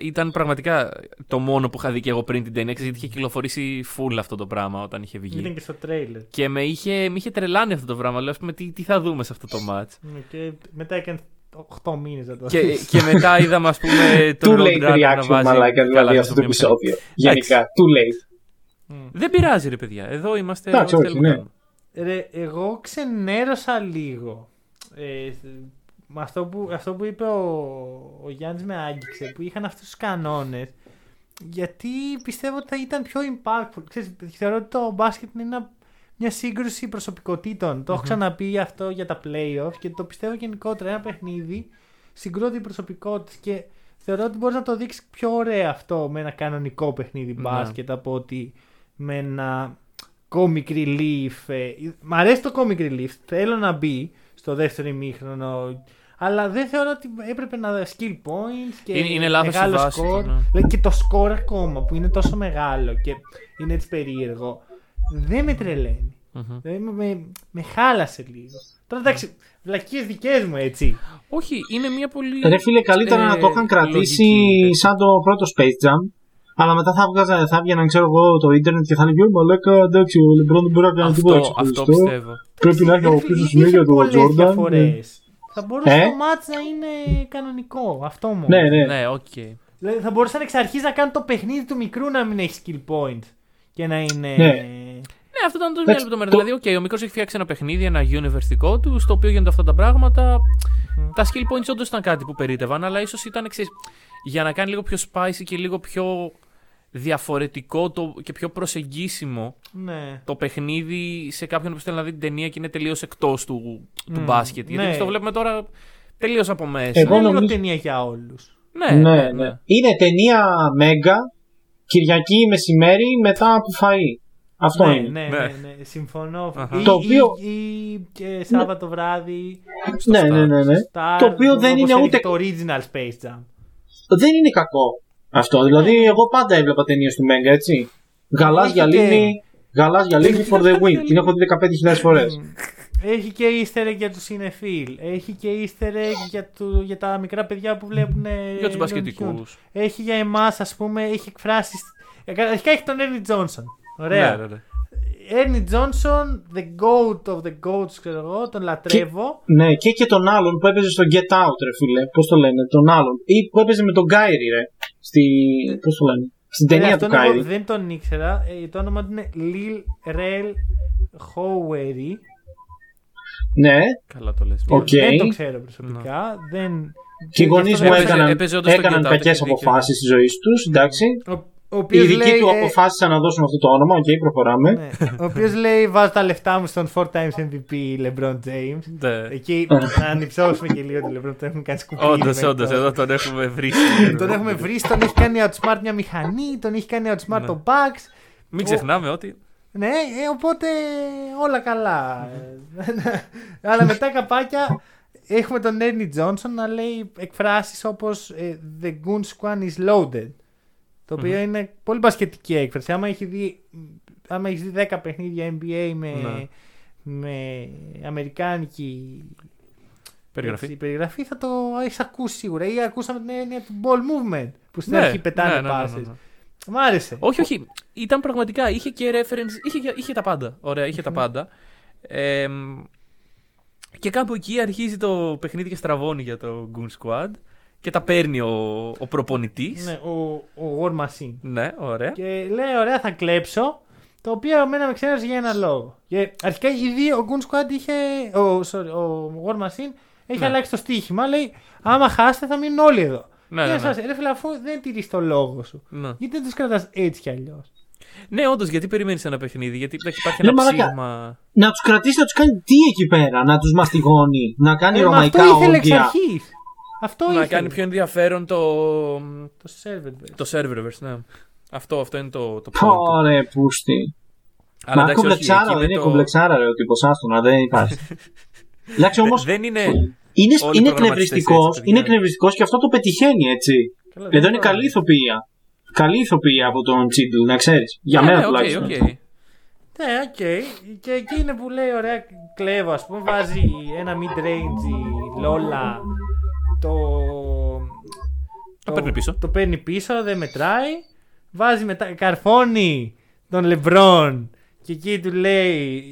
Ήταν πραγματικά το μόνο που είχα δει και εγώ πριν την ταινία, γιατί είχε κυκλοφορήσει full αυτό το πράγμα όταν είχε βγει. Ήταν και στο τρέιλερ. Και με είχε τρελάνει αυτό το πράγμα. Λέω, ας πούμε, τι θα δούμε σε αυτό το match. Και μετά έκανε 8 μήνες να το δει. Και μετά είδαμε, ας πούμε, το Road Runner να βάζει. Δηλαδή αυτό το επεισόδιο. Γενικά, too late. Δεν πειράζει, ρε παιδιά. Εδώ είμαστε. Εγώ ξενέρωσα λίγο. Αυτό που είπε ο Γιάννης με άγγιξε, που είχαν αυτούς τους κανόνες, γιατί πιστεύω ότι θα ήταν πιο impactful. Ξέρεις, θεωρώ ότι το μπάσκετ είναι μια σύγκρουση προσωπικότητων. Mm-hmm. Το έχω ξαναπεί αυτό για τα playoff και το πιστεύω γενικότερα. Ένα παιχνίδι συγκρούει προσωπικότητες και θεωρώ ότι μπορείς να το δείξεις πιο ωραία αυτό με ένα κανονικό παιχνίδι μπάσκετ από ότι με ένα comic relief. Μ' αρέσει το comic relief, θέλω να μπει στο δεύτερο ημίχρονο. Αλλά δεν θεωρώ ότι έπρεπε να δει skill points και είναι μεγάλο σκορ. Ναι. Και το σκορ ακόμα που είναι τόσο μεγάλο και είναι έτσι περίεργο. Δεν με τρελαίνει. Mm-hmm. Με χάλασε λίγο. Τώρα εντάξει, βλακίες δικές μου έτσι. Όχι, είναι μια πολύ. Ρε φίλε, καλύτερα να το είχαν κρατήσει λογική, σαν το πρώτο Space Jam. Αλλά μετά θα βγαίναν, ξέρω εγώ, το ίντερνετ και θα λέει: μαλάκα, εντάξει, ο Λεμπρόν δεν μπορεί να κάνει τίποτα εξωτερικό. Αυτό πιστεύω. Πρέπει να έχει από πίσω συνέχεια του Τζόρνταν. Θα μπορούσε το μάτς να είναι κανονικό. Αυτό μόνο. Ναι, οκ. Δηλαδή θα μπορούσαν εξ αρχής να κάνουν το παιχνίδι του μικρού να μην έχει skill point. Και να είναι. Ναι, αυτό ήταν το μια λεπτομέρεια. Δηλαδή, ο μικρός έχει φτιάξει ένα παιχνίδι, ένα universe δικό του, στο οποίο γίνονται αυτά τα πράγματα. Τα skill points όντως ήταν κάτι που περίτευαν, αλλά ίσως ήταν εξής. Για να κάνει λίγο πιο spicy και λίγο πιο διαφορετικό και πιο προσεγγίσιμο το παιχνίδι σε κάποιον που θέλει να δει την ταινία και είναι τελείως εκτός του μπάσκετ. Γιατί το βλέπουμε τώρα τελείως από μέσα. Εγώ νομίζω... Είναι ταινία για όλους. Ναι. Είναι ταινία Μέγκα, Κυριακή μεσημέρι μετά από φαΐ. Αυτό είναι. Ναι. Συμφωνώ. Το οποίο. Ή Σάββατο βράδυ. Ναι. Το οποίο δεν είναι ούτε. Το original Space Jam. Δεν είναι κακό αυτό. Δηλαδή, εγώ πάντα έβλεπα ταινίες του Μέγκα, έτσι. Γαλάζια λίμνη, γαλάζια λίμνη for the win. Την έχω δει 15.000 φορές. Έχει και easter egg για τους συνεφίλ. Έχει και easter egg για τα μικρά παιδιά που βλέπουν. Για τους μπασκετικούς. Έχει για εμάς, ας πούμε, έχει εκφράσεις. Αρχικά έχει τον Ernie Johnson. Ωραία. Ernie Johnson, the goat of the goats, ξέρω εγώ, τον λατρεύω. Ναι, και τον άλλον που έπαιζε στο Get Out, ρε φίλε. Πώς το λένε, τον άλλον. Ή που έπαιζε με τον Kyrie, ρε. Πώς το λένε, στην ταινία του Kyrie. Δεν τον ήξερα. Το όνομα του είναι Lil Rel Howery. Ναι. Καλά το λες. Δεν το ξέρω προσωπικά. Και οι γονείς μου έκαναν κακές αποφάσεις στη ζωή τους, εντάξει. Οι δικοί του αποφάσισαν να δώσουν αυτό το όνομα. Οκ, okay, προχωράμε. Ναι. Ο οποίος λέει: βάζω τα λεφτά μου στον 4 times MVP LeBron James. Ναι. Εκεί να ανυψώσουμε και λίγο το LeBron. Το έχουμε κάνει σκουπίδι. Όντως, εδώ τον έχουμε βρει. Τον έχουμε βρει, τον έχει κάνει outsmart μια μηχανή, τον έχει κάνει outsmart το Bugs. Μην ξεχνάμε ότι. Ναι, οπότε όλα καλά. Αλλά μετά καπάκια. Έχουμε τον Ernie Johnson να λέει εκφράσεις όπως The Goon Squad is loaded. Το οποίο είναι πολύ πασχετική έκφραση. Άμα έχεις δει 10 παιχνίδια NBA με αμερικάνικη περιγραφή θα το έχεις ακούσει σίγουρα. Ή ακούσαμε την έννοια του ball movement που στην αρχή πετάνε πάσες. Μ' άρεσε. Όχι. Ήταν πραγματικά. Είχε και reference. Είχε τα πάντα. Ωραία, είχε τα πάντα. Και κάπου εκεί αρχίζει το παιχνίδι και στραβώνει για το Goon Squad. Και τα παίρνει ο προπονητής. Ναι, ο War Machine. Ναι, ωραία. Και λέει: ωραία, θα κλέψω. Το οποίο εμένα με ξέρει για ένα λόγο. Και αρχικά ήδη ο Goon Squad είχε. Ο War Machine έχει αλλάξει το στοίχημα. Λέει: άμα χάσετε, θα μείνουν όλοι εδώ. Ναι. Ρε φίλε, αφού δεν τηρείς το λόγο σου, γιατί δεν τους κρατάς έτσι κι αλλιώς. Ναι, όντως, γιατί περιμένεις ένα παιχνίδι, γιατί υπάρχει ένα ψήγμα. Να τους κρατήσει, να τους κάνει τι εκεί πέρα, να τους μαστιγώνει, να κάνει ρωμαϊκά όρια. Αυτό ήθελε εξ αρχής. Να κάνει πιο ενδιαφέρον το serververse, ναι. Αυτό είναι το point. Ωραία, πούστη. Μα κομπλεξάρα, δεν είναι κομπλεξάρα ο τύπος, άστονα, δεν υπάρχει. Εντάξει, όμως. Είναι εκνευριστικός και αυτό το πετυχαίνει, έτσι. Εδώ είναι καλή ηθοποιία. Καλή ηθοποιία από τον Τσίντλ, να ξέρεις. Για μένα τουλάχιστον. Ναι, οκ. Και εκεί είναι που λέει: ωραία, κλέβω. Ας πούμε, βάζει ένα mid-range Lola. Το παίρνει πίσω, δεν μετράει. Βάζει μετά, καρφώνει τον LeBron. Και εκεί του λέει: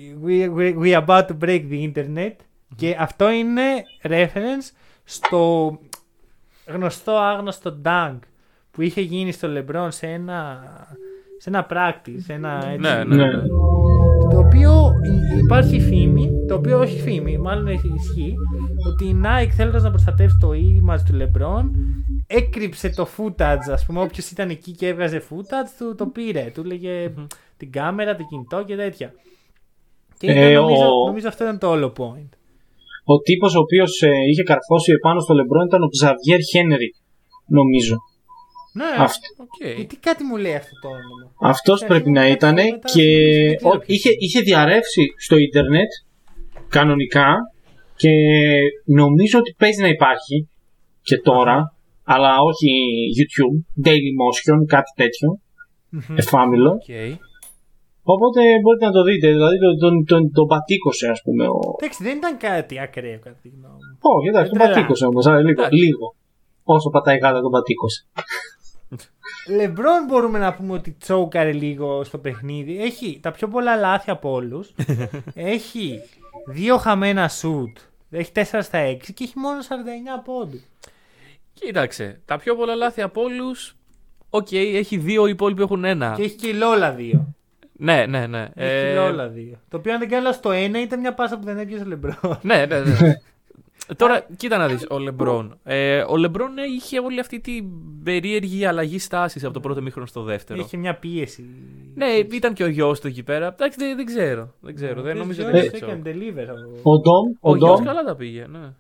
We about to break the internet. Και αυτό είναι reference στο γνωστό άγνωστο dunk που είχε γίνει στο LeBron σε ένα practice, σε ένα έτσι. Ναι. Το οποίο υπάρχει φήμη, το οποίο όχι φήμη, μάλλον ισχύει, ότι η Nike θέλοντας να προστατεύσει το image του LeBron έκρυψε το footage, ας πούμε, όποιος ήταν εκεί και έβγαζε footage, το πήρε, του έλεγε την κάμερα, το κινητό και τέτοια. Και νομίζω αυτό ήταν το όλο point. Ο τύπος ο οποίος είχε καρφώσει επάνω στο LeBron ήταν ο Xavier Henry, νομίζω. Ναι, γιατί κάτι μου λέει αυτό το όνομα. Αυτός πρέπει να ήταν και είχε διαρρεύσει στο ίντερνετ κανονικά και νομίζω ότι παίζει να υπάρχει και τώρα, αλλά όχι YouTube, Dailymotion, κάτι τέτοιο, εφάμιλο. Οπότε μπορείτε να το δείτε, δηλαδή τον πατήκωσε, ας πούμε. Εντάξει, δεν ήταν κάτι ακραίο κατά τη γνώμη μου. Όχι, εντάξει, τον πατήκωσε όμως, λίγο. Όσο πατάει γάτα τον πατήκωσε. LeBron μπορούμε να πούμε ότι τσόκαρε λίγο στο παιχνίδι. Έχει τα πιο πολλά λάθη από όλους. Έχει 2 χαμένα σουτ. Έχει 4/6 και έχει μόνο 49 πόντους. Κοίταξε, τα πιο πολλά λάθη από όλους. Οκ, έχει 2, οι υπόλοιποι έχουν 1. Και έχει και η Λόλα 2. Ναι. Έχει Λόλα 2. Το οποίο αν δεν κάνω στο 1 ήταν μια πάσα που δεν έπιασε ο LeBron. Ναι. Τώρα, κοίτα να δεις, ο LeBron. Ο LeBron είχε όλη αυτή την περίεργη αλλαγή στάσης από το πρώτο μήχρονο στο δεύτερο. Είχε μια πίεση. Ναι, ήταν και ο γιος του εκεί πέρα. Εντάξει, δεν ξέρω. Δεν νομίζω ότι είχε τσόκ. Ο γιος καλά τα πήγε, ναι.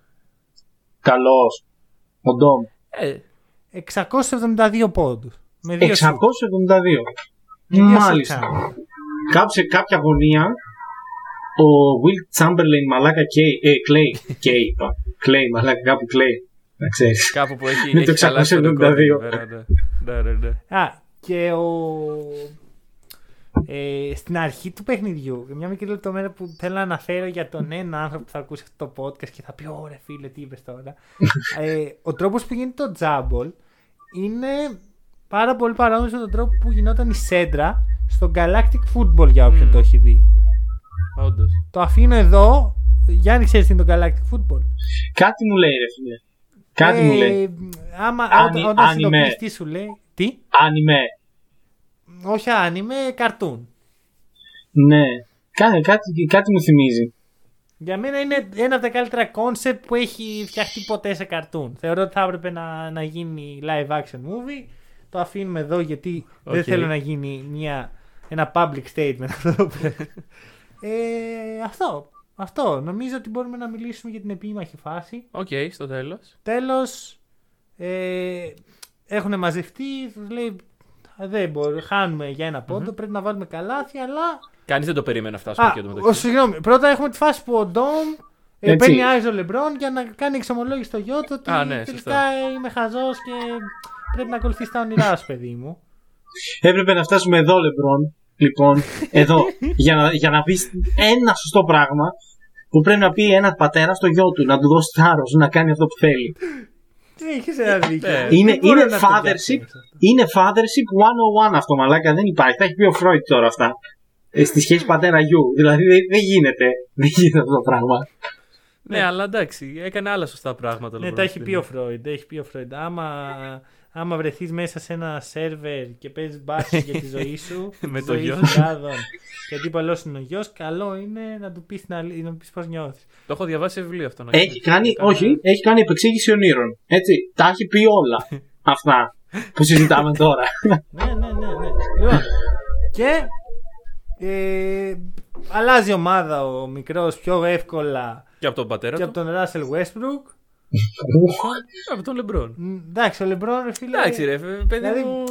Καλός. Ο Ντομ. 672 πόντους. 672. Μάλιστα. Κάψε κάποια γωνία. Ο Will Chamberlain μαλάκα Clay μαλάκα κάπου Clay, να ξέρεις. Κάπου που έχει αλλάξει το κόντιο. Α, και στην αρχή του παιχνιδιού, μια μικρή λεπτομέρεια που θέλω να αναφέρω για τον ένα άνθρωπο που θα ακούσει αυτό το podcast και θα πει ωραία φίλε τι είπες τώρα. Ο τρόπος που γίνεται το τζάμπολ είναι πάρα πολύ παρόμοιος με τον τρόπο που γινόταν η σέντρα στο Galactic Football για όποιον το έχει δει. Όντως. Το αφήνω εδώ. Γιάννη, ξέρεις τι είναι το Galactic Football? Κάτι μου λέει ρε φίλε. Κάτι μου λέει. Όταν συνειδητοποιείς τι σου λέει. Τι? Άνιμε. Όχι άνιμε, καρτούν. Ναι. Κάτι μου θυμίζει. Για μένα είναι ένα από τα καλύτερα κόνσεπτ που έχει φτιαχτεί ποτέ σε καρτούν. Θεωρώ ότι θα έπρεπε να γίνει live action movie. το αφήνουμε εδώ γιατί δεν θέλω να γίνει ένα public statement. Αυτό. Νομίζω ότι μπορούμε να μιλήσουμε για την επίμαχη φάση. Οκ, στο τέλος. Τέλος. Έχουν μαζευτεί. Λέει, δεν μπορούμε. Χάνουμε για ένα πόντο. Πρέπει να βάλουμε καλάθι, αλλά. Κανείς δεν το περίμενε αυτά. Συγγνώμη. Πρώτα έχουμε τη φάση που ο Ντόμ παίρνει Άιζο Λεμπρόν για να κάνει εξομολόγηση στο γιο του. Ότι τελικά είμαι χαζός και πρέπει να ακολουθείς τα όνειρά σου, παιδί μου. Έπρεπε να φτάσουμε εδώ, Λεμπρόν. Λοιπόν, εδώ, για να πει ένα σωστό πράγμα που πρέπει να πει ένα πατέρα στο γιο του, να του δώσει θάρρος να κάνει αυτό που θέλει. Έχεις ένα δίκιο. Είναι fathership 101 αυτό, μαλάκα, δεν υπάρχει. Τα έχει πει ο Φρόιντ τώρα αυτά. Στη σχέση πατέρα-γιου. Δηλαδή δεν γίνεται αυτό το πράγμα. Ναι, αλλά εντάξει, έκανε άλλα σωστά πράγματα. Ναι, τα έχει πει ο Φρόιντ. Άμα βρεθείς μέσα σε ένα σερβερ και παίζεις μπάσκετ για τη ζωή σου, με το γιο σου, και ο αντίπαλός είναι ο γιος, καλό είναι να του πεις πώς νιώθεις. Το έχω διαβάσει σε βιβλίο αυτό. Έχει κάνει επεξήγηση ονείρων. Έτσι, τα έχει πει όλα αυτά που συζητάμε τώρα. Ναι. Λοιπόν, και αλλάζει ομάδα ο μικρός πιο εύκολα και από τον πατέρα του. Και από τον Ράσελ Westbrook. Από τον Λεμπρόν. Εντάξει, ο Λεμπρόν ρε φίλε. Εντάξει, ρε παιδί μου.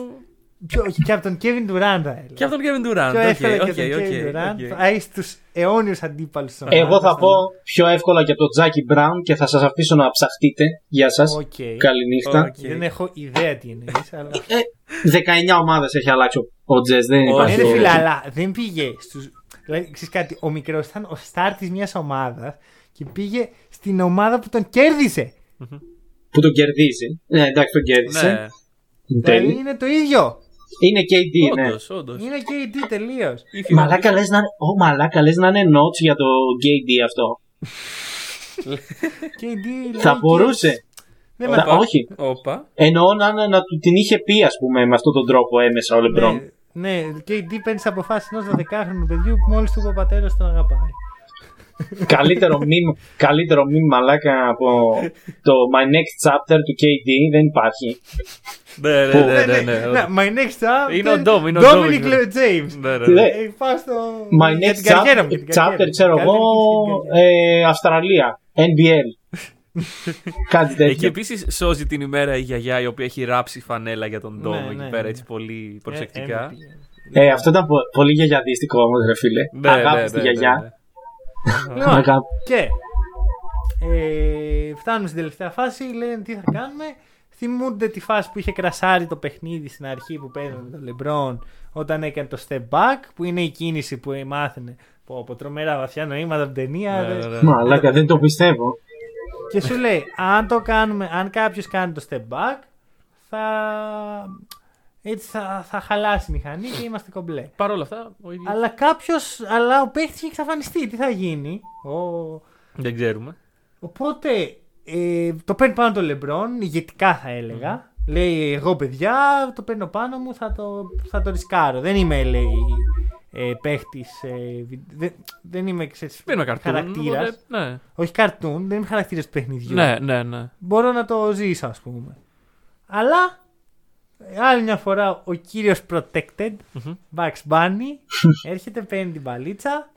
Και από τον Κέβιν Ντουράντα. Πιο εύκολα και από τον Κέβιν Ντουράντα. Θα είσαι τους αιώνιους αντίπαλους. Εγώ θα πω πιο εύκολα και από τον Τζάκι Μπράουν και θα σας αφήσω να ψαχτείτε. Γεια σας. Καληνύχτα. Δεν έχω ιδέα τι εννοείς. 19 ομάδες έχει αλλάξει ο Τζες. Δεν υπάρχει. Ναι, φίλε, αλλά δεν πήγε. Ξέρεις κάτι, ο μικρός ήταν ο στάρ της μιας ομάδας και πήγε στην ομάδα που τον κέρδισε. Που τον κερδίζει. Ναι, εντάξει, τον κέρδισε. Ναι. Είναι το ίδιο. Είναι KD, όντως, ναι. Όντως. Είναι KD τελείως. Μαλάκα λες να είναι νότς για το KD αυτό. KD, θα μπορούσε. Όχι. Εννοώ να του την είχε πει, ας πούμε, με αυτόν τον τρόπο έμεσα ο Λεμπρόν. Ναι, KD παίρνει τις αποφάσεις ενός 12χρονου παιδιού που μόλις του είπε ο πατέρας τον αγαπάει. Καλύτερο μήνυμα μαλάκα από το My Next Chapter του KD δεν υπάρχει. Ναι. My Next Chapter είναι ο Dominic James. My Next Chapter ξέρω εγώ Αυστραλία NBL. Κάτι τέτοιο. Και επίσης σώζει την ημέρα η γιαγιά η οποία έχει ράψει φανέλα για τον Ντόμ εκεί πέρα έτσι πολύ προσεκτικά. Αυτό ήταν πολύ γιαγιαδίστικο όμως ρε φίλε. Αγάπη στη γιαγιά. Και φτάνουμε στην τελευταία φάση. Λένε τι θα κάνουμε. Θυμούνται τη φάση που είχε κρασάρει το παιχνίδι στην αρχή που παίρνει τον Λεμπρόν όταν έκανε το step back, που είναι η κίνηση που μάθαινε από τρομερά βαθιά νοήματα από την ταινία. Μαλάκα δεν το πιστεύω. Και σου λέει αν κάποιος κάνει το step back θα χαλάσει η μηχανή και είμαστε κομπλέ. Παρ' όλα αυτά. Αλλά ο παίχτης έχει εξαφανιστεί. Τι θα γίνει. Δεν ξέρουμε. Οπότε το παίρνει πάνω το Λεμπρόν, ηγετικά θα έλεγα. Λέει εγώ παιδιά, το παίρνω πάνω μου, θα το ρισκάρω. Δεν είμαι λέει παίχτης. Δεν είμαι χαρακτήρας. Ναι. Όχι καρτούν, δεν είμαι χαρακτήρας του παιχνιδιού. Ναι. Μπορώ να το ζήσω ας πούμε. Αλλά. Άλλη μια φορά ο κύριος Protected Bugs Bunny έρχεται, παίρνει την μπαλίτσα,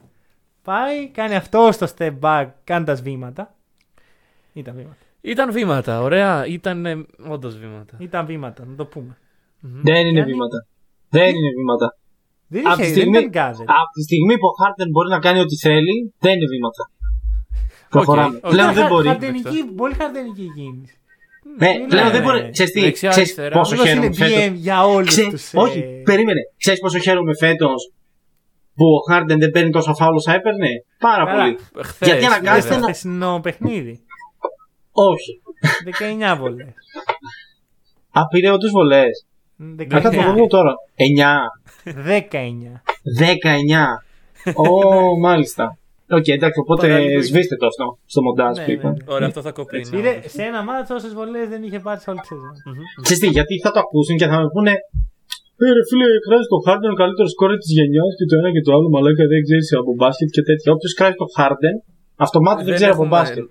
πάει, κάνει αυτό στο step back, κάνει τα σβήματα. Ήταν βήματα, ωραία. Ήταν όντως βήματα. Ήταν βήματα, να το πούμε. Δεν είναι βήματα. Από τη στιγμή που ο Harden μπορεί να κάνει ό,τι θέλει, δεν είναι βήματα. Προχωράμε. Πλέον δεν μπορεί. Πολύ χαρδενική κίνηση. Ναι, πλέον δεν μπορεί. Ξέρεις πόσο χαίρομαι φέτος. Όχι, περίμενε. Ξέρεις πόσο χαίρομαι φέτος που ο Χάρντεν δεν παίρνει τόσο φάουλ όσα έπαιρνε. Πάρα πολύ. Γιατί αναγκάζεται να. Χθεσινό παιχνίδι. Όχι. 19 βολές. Απειραιωτούς βολές. Κατά το βολό τώρα. 19. Μάλιστα. Οκ, εντάξει, οπότε σβήστε το αυτό στο μοντάζ που είπα. Ωραία, αυτό θα κοπεί. Σε ένα μάτσο όσες βολές δεν είχε πάρει σε όλη τη σεζόν. Ξέρεις τι, γιατί θα το ακούσουν και θα με πούνε ρε φίλε, κράζει το Harden, ο καλύτερος σκόρερ της γενιάς και το ένα και το άλλο μαλάκα δεν ξέρεις από μπάσκετ και τέτοια. Όποιος κράζει το Harden, αυτομάτως δεν ξέρει από μπάσκετ.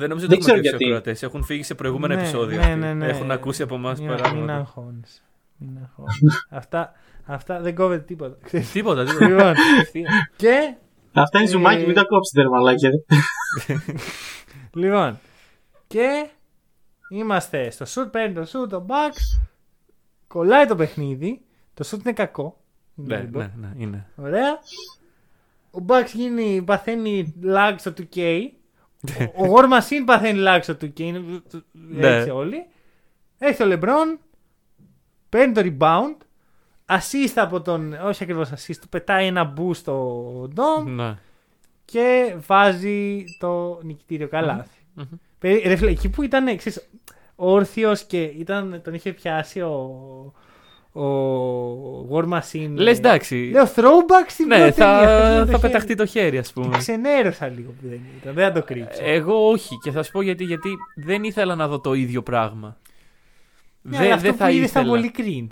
Δεν νομίζω ότι έχουν φύγει σε προηγούμενα επεισόδια. Έχουν ακούσει από εμάς παράγοντα. Αυτά δεν κόβεται τίποτα. Τίποτα. Λοιπόν, και... Αυτά είναι ζουμάκι, μην τα κόψετε ρε μαλάκια. Λοιπόν, και είμαστε στο shoot, παίρνει το shoot, το box, κολλάει το παιχνίδι, το shoot είναι κακό. Ναι, είναι. Ωραία. Ο Bugs παθαίνει lag στο 2K. Ο War Machine παθαίνει lag στο 2K. Έτσι όλοι. Έχει το LeBron. Παίρνει το rebound. Assist από τον... Όχι ακριβώς assist. Του πετάει ένα boost στο Dom. Ναι. Και βάζει το νικητήριο καλάθι. Ρε, εκεί που ήταν όρθιος και τον είχε πιάσει ο War Machine. Λες εντάξει. Λέω throwback στην πρώτη ταινία. Θα πεταχτεί το χέρι, ας πούμε. Ξενέρωσα λίγο που δεν ήταν. Δεν θα το κρύψω. Εγώ όχι. Και θα σου πω γιατί δεν ήθελα να δω το ίδιο πράγμα. Αυτό που είδες ήταν πολύ cringe.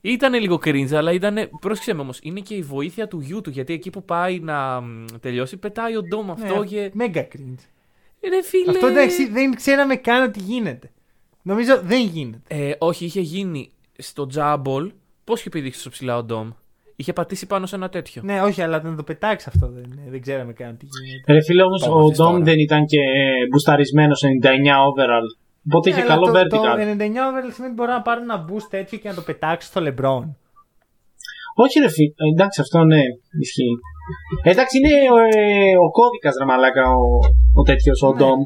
Ήταν λίγο cringe, αλλά ήταν. Πρόσεξε με όμως. Είναι και η βοήθεια του γιού του. Γιατί εκεί που πάει να τελειώσει, πετάει ο Ντόμ αυτό. Μέγα cringe. Ρε φίλε. Αυτό εντάξει, δεν ξέραμε καν ότι γίνεται. Νομίζω δεν γίνεται. Όχι, είχε γίνει. Στο τζάμπολ, πώς είχε πηδήξει στο ψηλά ο Ντόμ. Είχε πατήσει πάνω σε ένα τέτοιο. Ναι, όχι, αλλά να το πετάξει αυτό δεν ξέραμε καν τι γίνεται. Ρε φίλε, όμως ο Ντόμ δεν ήταν και μπουσταρισμένος 99 overall. Οπότε είχε καλό vertical. Το 99 overall σημαίνει μπορεί να πάρει ένα boost τέτοιο και να το πετάξει στο LeBron. Όχι, ρε φίλε. Εντάξει, αυτό ναι, ισχύει. Εντάξει, είναι ο κώδικας ρε μαλάκα ο τέτοιος ο Ντόμ.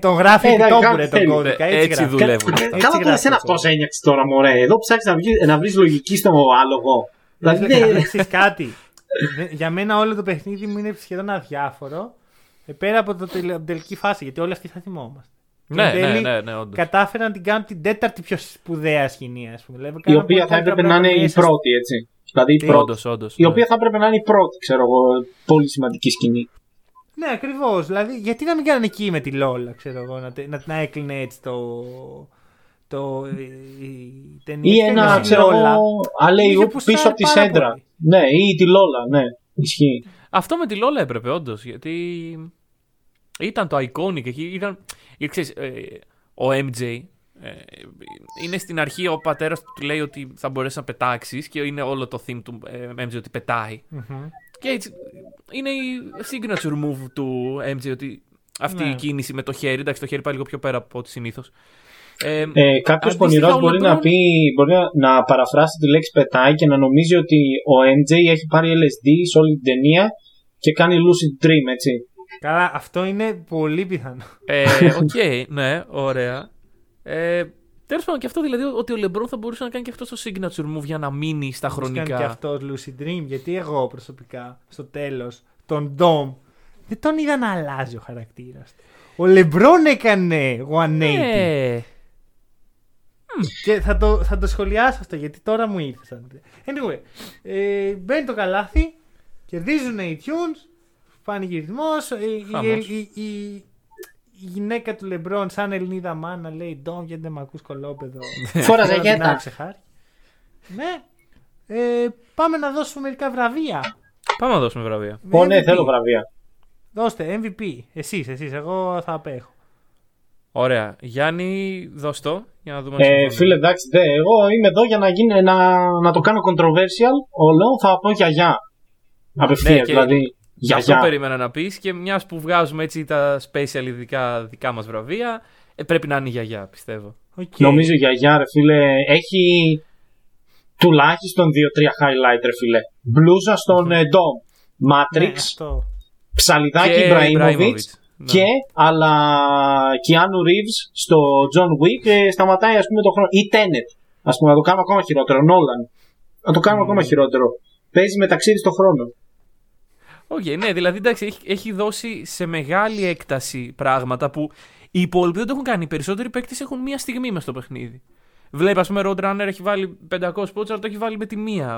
Τον γράφει επιτόπουρε τον κώδικα. Έτσι δουλεύουν. Καλά τώρα εσένα αυτός ένιαξε τώρα μωρέ. Εδώ ψάξεις να βρεις λογική στο άλογο. Έχεις κάτι. Για μένα όλο το παιχνίδι μου είναι σχεδόν αδιάφορο. Πέρα από την τελική φάση. Γιατί όλοι αυτοί θα θυμόμαστε. Ναι, όντως. Κατάφεραν να την κάνουν την τέταρτη πιο σπουδαία σκηνή, ας πούμε. Η οποία θα έπρεπε να είναι η πρώτη, έτσι. Δηλαδή η οποία θα έπρεπε να είναι η πρώτη, ξέρω εγώ, πολύ σημαντική σκηνή. Ναι, ακριβώς. Δηλαδή, γιατί να μην κάνανε εκεί με τη Λόλα, ξέρω εγώ, να έκλεινε έτσι η ταινία. Ή ένα, ξέρω εγώ, αλέι-ουπ πίσω από τη σέντρα. Ναι, ή τη Λόλα, ναι, ισχύει. Αυτό με τη Λόλα έπρεπε, όντως, γιατί ήταν το iconic εκεί. Ξέρεις, ο MJ... είναι στην αρχή ο πατέρας που του λέει ότι θα μπορέσεις να πετάξεις και είναι όλο το theme του MJ ότι πετάει. Και έτσι είναι η signature move του MJ ότι αυτή η κίνηση με το χέρι, εντάξει το χέρι πάει λίγο πιο πέρα από ό,τι συνήθως. Κάποιος πονηρός μπορεί να πει, μπορεί να παραφράσει τη λέξη πετάει και να νομίζει ότι ο MJ έχει πάρει LSD σε όλη την ταινία και κάνει lucid dream, έτσι. Καλά, αυτό είναι πολύ πιθανό. Οκ, ναι, ωραία. Τέλος πάντων, και αυτό δηλαδή ότι ο LeBron θα μπορούσε να κάνει και αυτό το signature move για να μείνει στα χρονικά. Κάνει και αυτό Lucid Dream, γιατί εγώ προσωπικά στο τέλος τον Dom δεν τον είδα να αλλάζει ο χαρακτήρας. Ο LeBron έκανε 180. Και θα το σχολιάσω αυτό γιατί τώρα μου ήρθε. Anyway, μπαίνει το καλάθι, κερδίζουν οι Tunes, πανηγυρισμός, η γυναίκα του LeBron σαν Ελληνίδα μάνα λέει Dom γιατί δεν μ' ακούς κολόπεδο. Φόραζε γέτα. Ναι. Πάμε να δώσουμε μερικά βραβεία. Πάμε να δώσουμε βραβεία. Ναι, θέλω βραβεία. Δώστε MVP. Εσείς. Εγώ θα απέχω. Ωραία. Γιάννη, δώσ' το. Για να δούμε φίλε, εντάξει. Εγώ είμαι εδώ για να το κάνω controversial. Όλο θα πω γιαγιά. Απευθείας δηλαδή. Για αυτό περίμενα να πεις και μιας που βγάζουμε έτσι τα special δικά μας βραβεία πρέπει να είναι η γιαγιά πιστεύω. Νομίζω η γιαγιά ρε φίλε έχει τουλάχιστον 2-3 highlight ρε φίλε. Μπλούζα στον Dom, Matrix, ψαλιδάκι Ιμπραήμοβιτς και αλλά Keanu Reeves στο John Wick σταματάει ας πούμε το χρόνο ή Tenet ας πούμε να το κάνουμε ακόμα χειρότερο, Nolan να το κάνουμε ακόμα χειρότερο, παίζει μεταξύ στον χρόνο. Ναι, δηλαδή εντάξει, έχει δώσει σε μεγάλη έκταση πράγματα που οι υπόλοιποι δεν το έχουν κάνει. Οι περισσότεροι παίκτες έχουν μία στιγμή μες στο παιχνίδι. Βλέπει, ας πούμε, Road Runner έχει βάλει 500 πόντους, αλλά το έχει βάλει με τη μία.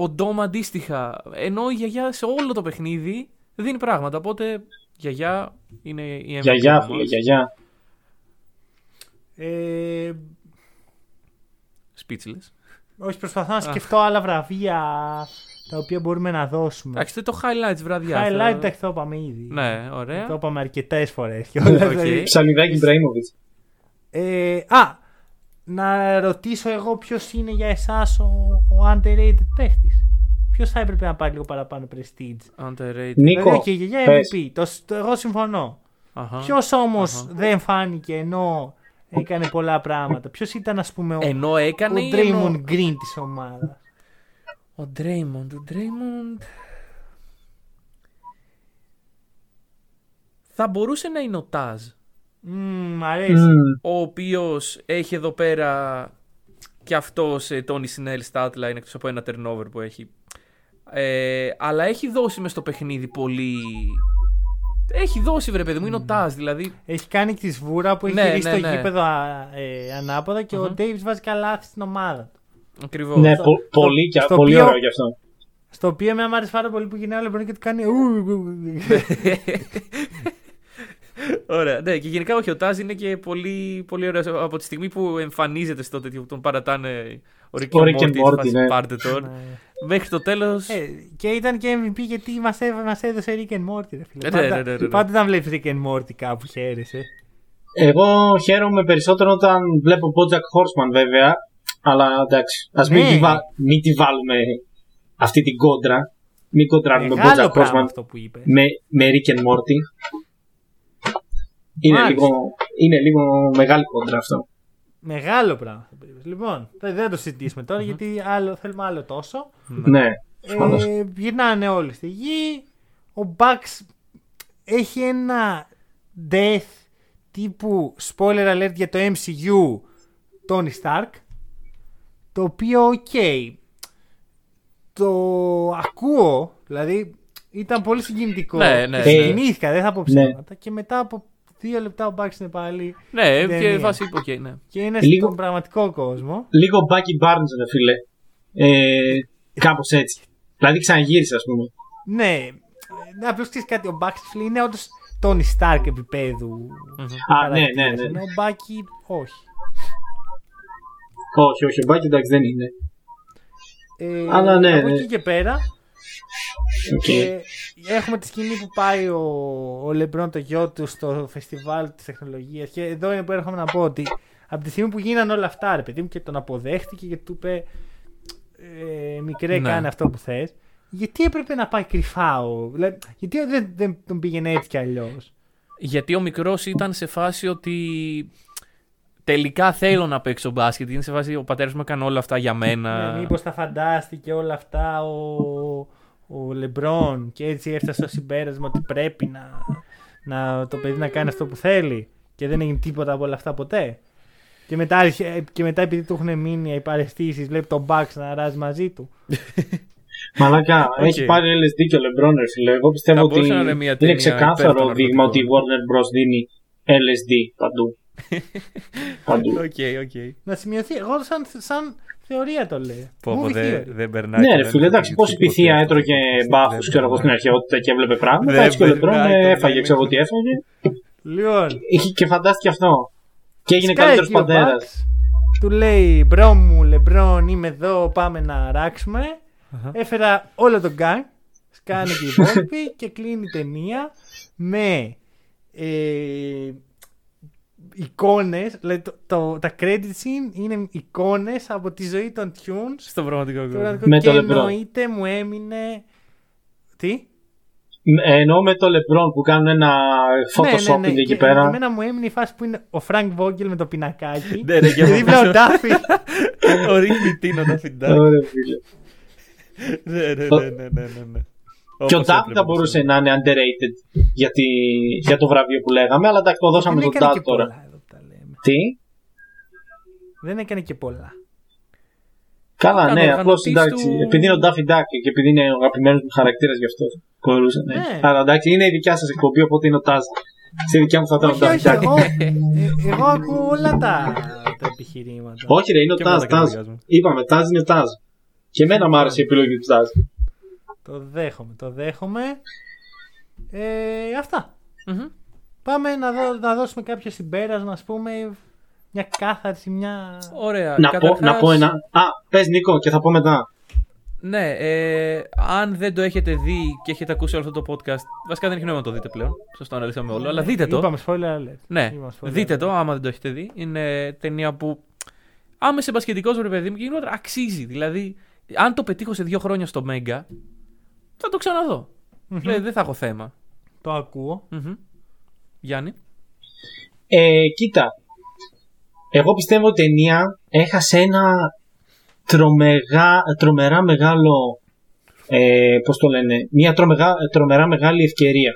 Ο Dom αντίστοιχα. Ενώ η γιαγιά σε όλο το παιχνίδι δίνει πράγματα. Οπότε γιαγιά είναι η MVP. Γιαγιά, φίλε, γιαγιά. Speechless. Όχι, προσπαθώ να σκεφτώ άλλα βραβεία. Τα οποία μπορούμε να δώσουμε. Εντάξει, το highlights βραδιά. Highlight, εντάξει, το είπαμε ήδη. Ναι, ωραία. Το είπαμε αρκετές φορές. Ψαλιδάκι Ιμπραήμοβιτς. να ρωτήσω εγώ ποιος είναι για εσάς ο underrated παίχτης. Ποιος θα έπρεπε να πάρει λίγο παραπάνω prestige. Underrated. Νίκο, και για MVP. Εγώ συμφωνώ. Uh-huh. Ποιος όμως δεν φάνηκε ενώ έκανε πολλά πράγματα. Ποιος ήταν, ας πούμε, ο Draymond Green της ομάδας. Ο Draymond... Θα μπορούσε να είναι ο Τάζ. Μ' αρέσει. Ο οποίος έχει εδώ πέρα και αυτός Τόνι Σινέλ στα outline, εκτός από ένα turnover που έχει. Αλλά έχει δώσει μες στο παιχνίδι πολύ... Έχει δώσει, βρε παιδί μου, είναι ο Τάζ, δηλαδή. Έχει κάνει τη σβούρα που έχει γυρίσει στο γήπεδο ανάποδα και ο Ντέιβις βάζει καλά στην ομάδα του. Ακριβώς. Ναι, πολύ ωραίο γι' αυτό. Στο οποίο με αρέσει πάρα πολύ που γυρνάει ο Λεμπρόν και του κάνει. Ωραία. Ναι, και γενικά ο Τάζ είναι και πολύ, πολύ ωραίο. Από τη στιγμή που εμφανίζεται στο τέτοιο που τον παρατάνε ο Rick and Morty, πάρτε τον. Μέχρι το τέλος. Και ήταν και MVP γιατί μας έδωσε Rick and Morty. Πάντα όταν βλέπεις Rick and Morty κάπου χαίρεσαι. Εγώ χαίρομαι περισσότερο όταν βλέπω Bojack Horseman βέβαια. Αλλά εντάξει, ας μην τη βάλουμε αυτή την κόντρα. Μην κοντράρουμε Bojack Horseman με Rick and Morty. Είναι λίγο μεγάλη κόντρα αυτό. Μεγάλο πράγμα. Λοιπόν, δεν το συζητήσουμε τώρα γιατί θέλουμε άλλο τόσο. Ναι. Γυρνάνε όλοι στη γη. Ο Bugs έχει ένα death τύπου spoiler alert για το MCU Tony Stark. Το οποίο το ακούω. Δηλαδή ήταν πολύ συγκινητικό. Ναι. Συγκινήθηκα, δεν θα πω ψέματα. Ναι. Και μετά από 2 λεπτά ο Bugs είναι πάλι. Ναι, και βάση υποκέι, ναι. Και είναι λίγο, στον πραγματικό κόσμο. Λίγο Bucky Barnes, ρε φίλε. Κάπως έτσι. Δηλαδή ξαναγύρισε, ας πούμε. Ναι. Απλώς ξέρεις κάτι, ο Bugs είναι όντως Tony Stark επίπεδου. Ναι. Ο Bucky, όχι. Όχι, ο Bucky εντάξει δεν είναι. Αλλά ναι. Από εκεί και πέρα. Και έχουμε τη σκηνή που πάει ο Λεμπρόν το γιο του στο φεστιβάλ της τεχνολογίας. Και εδώ είναι που έρχομαι να πω ότι από τη στιγμή που γίνανε όλα αυτά, ρε παιδί μου, και τον αποδέχτηκε και του είπε μικρέ, κάνε αυτό που θες. Γιατί έπρεπε να πάει κρυφά δηλαδή, γιατί δεν τον πήγαινε έτσι κι αλλιώς? Γιατί ο μικρός ήταν σε φάση ότι τελικά θέλω να παίξω μπάσκετ. Είναι σε φάση ο πατέρας μου έκανε όλα αυτά για μένα. Μήπως τα φαντάστηκε όλα αυτά ο Λεμπρόν και έτσι έφτασε στο συμπέρασμα ότι πρέπει να το παιδί να κάνει αυτό που θέλει και δεν έγινε τίποτα από όλα αυτά ποτέ. Και μετά επειδή του έχουν μείνει οι παρεστήσεις, βλέπει τον Bugs να αράζει μαζί του. Μαλάκα, έχει πάρει LSD και ο Λεμπρόν, φίλε. Εγώ πιστεύω ότι είναι ξεκάθαρο δείγμα ότι η Warner Bros δίνει LSD παντού. Okay. Να σημειωθεί, εγώ σαν θεωρία το λέει. Δεν περνάει. Ναι, ρε φίλε, εντάξει, πόση πυθία έτρωγε μπάχους ξέρω εγώ στην αρχαιότητα και έβλεπε πράγματα. Έτσι και ο Λεμπρόν έφαγε, ξέρω εγώ τι έφαγε. Και φαντάστηκε αυτό. Και έγινε καλύτερος πατέρας. Του λέει μπρο μου, Λεμπρόν, είμαι εδώ, πάμε να ράξουμε. Έφερα όλο τον γκάγκ, σκάνε και οι υπόλοιποι και κλείνει η ταινία με εικόνες, δηλαδή τα credit scene είναι εικόνες από τη ζωή των Tunes στο πραγματικό κόσμο. Και εννοείται μου έμεινε. Τι? Εννοώ με το LeBron που κάνουν ένα photoshopping εκεί πέρα. Εμένα μου έμεινε η φάση που είναι ο Frank Vogel με το πινακάκι. Και δίπλα ο Daffy. Ο Rick Pitino, ο Daffy Duck. Ναι. Και ο Τάπ θα μπορούσε να είναι underrated για το βραβείο που λέγαμε, αλλά εντάξει, το δώσαμε τον Τάπ τώρα. Δεν έκανε και πολλά. Καλά, ναι, απλώς εντάξει. Επειδή είναι ο Daffy Duck και επειδή είναι ο αγαπημένος μου χαρακτήρας γι' αυτό μπορούσε. Αλλά εντάξει, είναι η δικιά σας εκπομπή, οπότε είναι ο Τάζ. Στη δικιά μου θα ήταν ο Daffy Duck. Εγώ ακούω όλα τα επιχειρήματα. Όχι, ρε, είναι ο Τάζ. Είπαμε, Τάζ είναι Τάζ. Και εμένα μου άρεσε η επιλογή του Τάζ. Το δέχομαι. Αυτά. Πάμε να δώσουμε κάποιο συμπέρασμα, ας πούμε, μια κάθαρση, μια... Ωραία. Να πω ένα... Α, πες Νίκο και θα πω μετά. Ναι, αν δεν το έχετε δει και έχετε ακούσει όλο αυτό το podcast, βασικά δεν έχει νόημα να το δείτε πλέον, σας το αναλύσαμε όλο, αλλά δείτε το. Είπαμε spoiler alert. Ναι, δείτε το άμα δεν το έχετε δει. Είναι ταινία που άμεσα μπασκετικός βρε παιδί μου και γενικότερα αξίζει. Δηλαδή, αν το πετύχω σε 2 χρόνια στο Μέγκα, θα το ξαναδώ. Mm-hmm. Δηλαδή, δεν θα έχω θέμα. Το ακούω. Mm-hmm. Γιάννη. Κοίτα. Εγώ πιστεύω ότι η ταινία έχασε ένα τρομερά μεγάλο. Πώς το λένε, μια τρομερά μεγάλη ευκαιρία.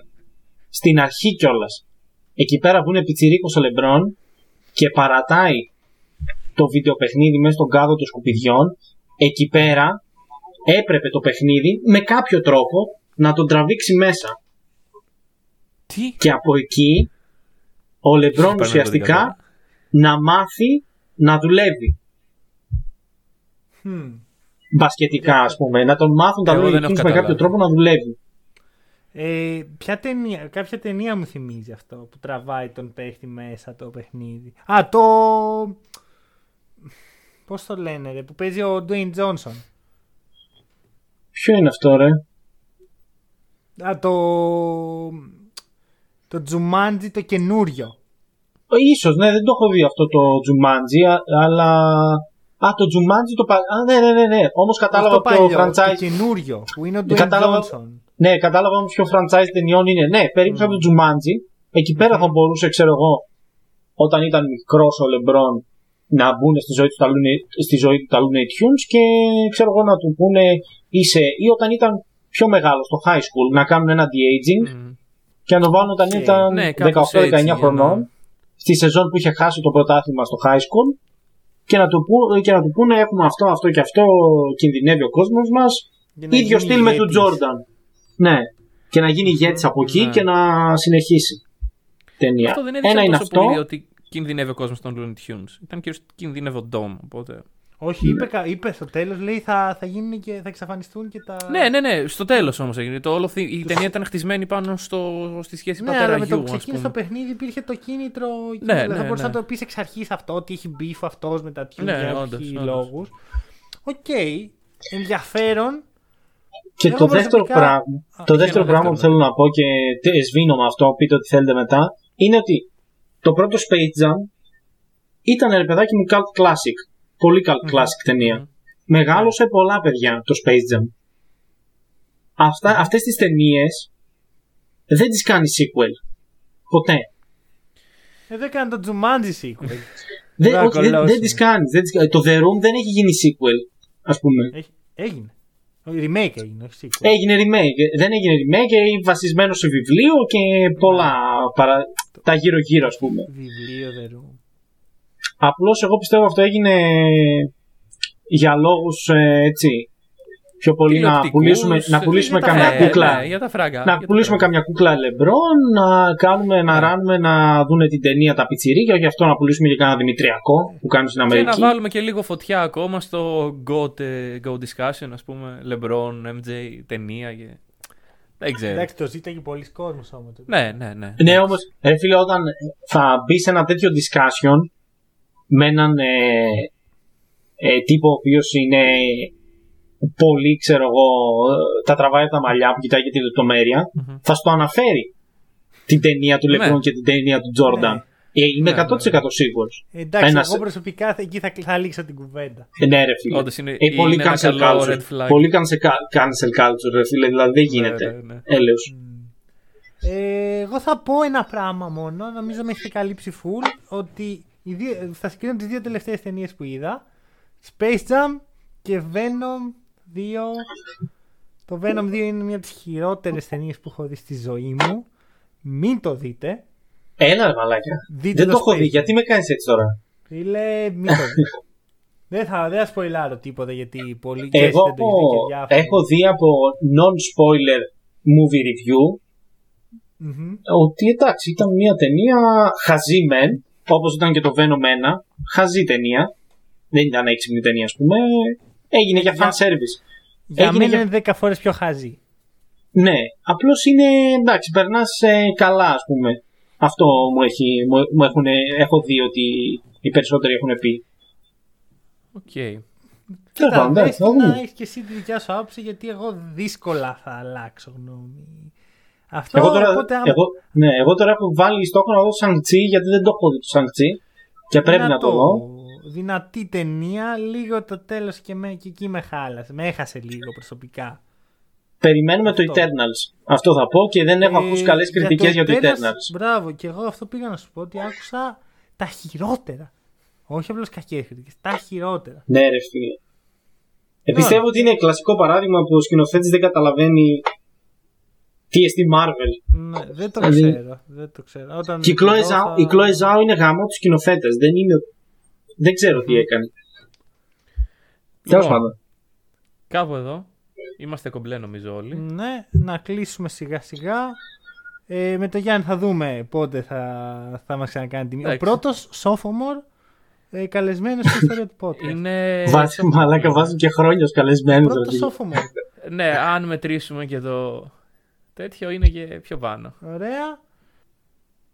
Στην αρχή κιόλας. Εκεί πέρα που είναι πιτσιρίκος ο Λεμπρόν και παρατάει το βιντεοπαιχνίδι μέσα στον κάδο των σκουπιδιών, εκεί πέρα έπρεπε το παιχνίδι με κάποιο τρόπο να τον τραβήξει μέσα. Τι? Και από εκεί ο Λεμπρόν ουσιαστικά να μάθει να δουλεύει. Μπασκετικά, ας πούμε, να τον μάθουν τα λόγια τους με κάποιο τρόπο να δουλεύει. Κάποια ταινία μου θυμίζει αυτό που τραβάει τον παίχτη μέσα το παιχνίδι. Α, το. Πώς το λένε, ρε, που παίζει ο Ντουέιν Τζόνσον. Ποιο είναι αυτό, ρε? Α, το Τζουμάντζι το καινούριο. Ίσως, ναι, δεν το έχω δει αυτό το Τζουμάντζι, αλλά. Α, το Τζουμάντζι το παλιό. Ναι. Όμως κατάλαβα το franchise. Το καινούριο που είναι ο Ντουέιν Τζόνσον. Ναι, κατάλαβα όμως ποιο franchise ταινιών είναι. Ναι, περίπου σαν το Τζουμάντζι. Εκεί πέρα θα μπορούσε, ξέρω εγώ, όταν ήταν μικρός ο Λεμπρόν, να μπουν στη ζωή του τα Looney Tunes και ξέρω εγώ να του πούνε είσαι. Ή όταν ήταν πιο μεγάλος, στο high school, να κάνουν ένα de-aging και να το βάλουν όταν ήταν 18-19 χρονών, στη σεζόν που είχε χάσει το πρωτάθλημα στο high school, και να του πούνε έχουμε αυτό, αυτό και αυτό, κινδυνεύει ο κόσμος μας. Ίδιο στυλ με του Τζόρνταν. Ναι, και να γίνει ηγέτης από εκεί και να συνεχίσει ταινία. Αυτό δεν έδειξε τόσο πολύ ότι κινδυνεύει ο κόσμος των Looney Tunes. Ήταν κυρίως κινδυνεύει ο Dom, οπότε. Όχι, είπε στο τέλος, λέει θα γίνουν και θα εξαφανιστούν και τα. Ναι, στο τέλος όμως έγινε. Η ταινία ήταν χτισμένη πάνω στη σχέση πατέρα-γιου. Ναι, αλλά με το ξεκίνησε το παιχνίδι υπήρχε το κίνητρο. Ναι. Θα μπορούσα να το πει εξ αρχής αυτό, ότι έχει μπιφ αυτός με τα Tunes για ποιοι λόγους. Οκ, ενδιαφέρον. Και το δεύτερο πράγμα που θέλω να πω και σβήνω με αυτό, πείτε ό,τι θέλετε μετά, είναι ότι το πρώτο Space Jam ήταν, ρε παιδάκι μου, cult classic. Πολύ cult classic ταινία. Μεγάλωσε πολλά παιδιά το Space Jam. Αυτές τις ταινίες δεν τις κάνει sequel. Ποτέ. Δεν κάνει το Jumanji sequel. Δεν τις κάνει. Το The Room δεν έχει γίνει sequel, ας πούμε. Έγινε. Remake έγινε, όχι sequel. Έγινε remake. Δεν έγινε remake, βασισμένο σε βιβλίο και πολλά. Τα γύρω-γύρω, ας πούμε. Βιβλίο The Room. Απλώς εγώ πιστεύω αυτό έγινε για λόγους έτσι. Πιο πολύ να πουλήσουμε καμιά κούκλα. Να πουλήσουμε καμιά κούκλα Λεμπρόν, να ράνουμε να δούνε την ταινία τα πιτσιρίκια, γι' αυτό να πουλήσουμε και κανένα δημητριακό που κάνουν στην Αμερική. Και να βάλουμε και λίγο φωτιά ακόμα στο Go Discussion, ας πούμε, Λεμπρόν, MJ, ταινία και. Δεν ξέρω. Εντάξει, το ζήταγε πολλοί κόσμος όμως. Ναι. Ναι, όμως, ρε φίλε, όταν θα μπει σε ένα τέτοιο discussion με έναν τύπο ο οποίος είναι. Πολύ, ξέρω εγώ, τα τραβάει από τα μαλλιά που κοιτάει για τη λεπτομέρεια, θα στο αναφέρει την ταινία του Λεμπρόν και την ταινία του Τζόρνταν. Είμαι 100% σίγουρος. Εντάξει, εγώ προσωπικά εκεί θα λήξω την κουβέντα. Ναι, ρε φίλε. Πολύ cancel culture. Πολύ cancel culture, ρε φίλε. Δηλαδή δεν γίνεται. Έλεος. Εγώ θα πω ένα πράγμα μόνο. Νομίζω με έχετε καλύψει full. Ότι θα συγκρίνω τις 2 τελευταίες ταινίες που είδα. Space Jam και Venom 2. Το Venom 2 είναι μια από τις χειρότερες ταινίες που έχω δει στη ζωή μου. Μην το δείτε. Έλα ρε μαλάκια. Δεν το έχω δει. Γιατί με κάνεις έτσι τώρα? Φίλε, μην το δείτε. Δεν θα σποιλάρω τίποτα γιατί πολλοί δεν το δείτε και διάφορα. Έχω δει από non-spoiler movie review ότι εντάξει ήταν μια ταινία χαζή μεν, όπως ήταν και το Venom 1. Χαζή ταινία. Δεν ήταν έξυπνη ταινία, ας πούμε. Έγινε για fan service. Για μένα είναι 10 φορές πιο χαζή. Ναι, απλώς είναι εντάξει, περνάς καλά, ας πούμε. Αυτό έχω δει ότι οι περισσότεροι έχουν πει. Οκ. Κοίτα, δες να έχεις και εσύ τη δικιά σου άποψη, γιατί εγώ δύσκολα θα αλλάξω γνώμη. Αυτό εγώ τώρα έχω βάλει στόχο να δω Shang-Chi, γιατί δεν το έχω δει το Shang-Chi και πρέπει να το δω. δυνατή ταινία, λίγο το τέλος και εκεί με χάλασε, με έχασε λίγο προσωπικά. Περιμένουμε αυτό. Το Eternals, αυτό θα πω, και δεν έχω ακούσει καλές κριτικές για το Eternals. Μπράβο, και εγώ αυτό πήγα να σου πω, ότι άκουσα τα χειρότερα, όχι απλώς κακές κριτικές, τα χειρότερα. Ναι ρε φίλε, πιστεύω ότι είναι κλασικό παράδειγμα που ο σκηνοθέτης δεν καταλαβαίνει τι εστί Marvel. Ναι, δεν το ξέρω, δεν το ξέρω. Όταν και η Chloe Zhao είναι γαμό του σκηνοθέτες, δεν ξέρω τι έκανε. Τέλος πάντων. Κάπου εδώ. Είμαστε κομπλέ νομίζω όλοι. Ναι, να κλείσουμε σιγά σιγά. Με το Γιάννη θα δούμε πότε θα μας ξανακάνει τιμή. Ο πρώτος sophomore καλεσμένος στην ιστορία του podcast. Είναι... Μαλάκα, βάζουν και χρόνια καλεσμένος. Πρώτος sophomore. Ναι, αν μετρήσουμε και το τέτοιο είναι και πιο πάνω. Ωραία.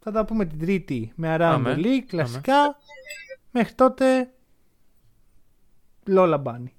Θα τα πούμε την Τρίτη με Αράμβελη, κλασικά. Μέχρι τότε Lola Bunny.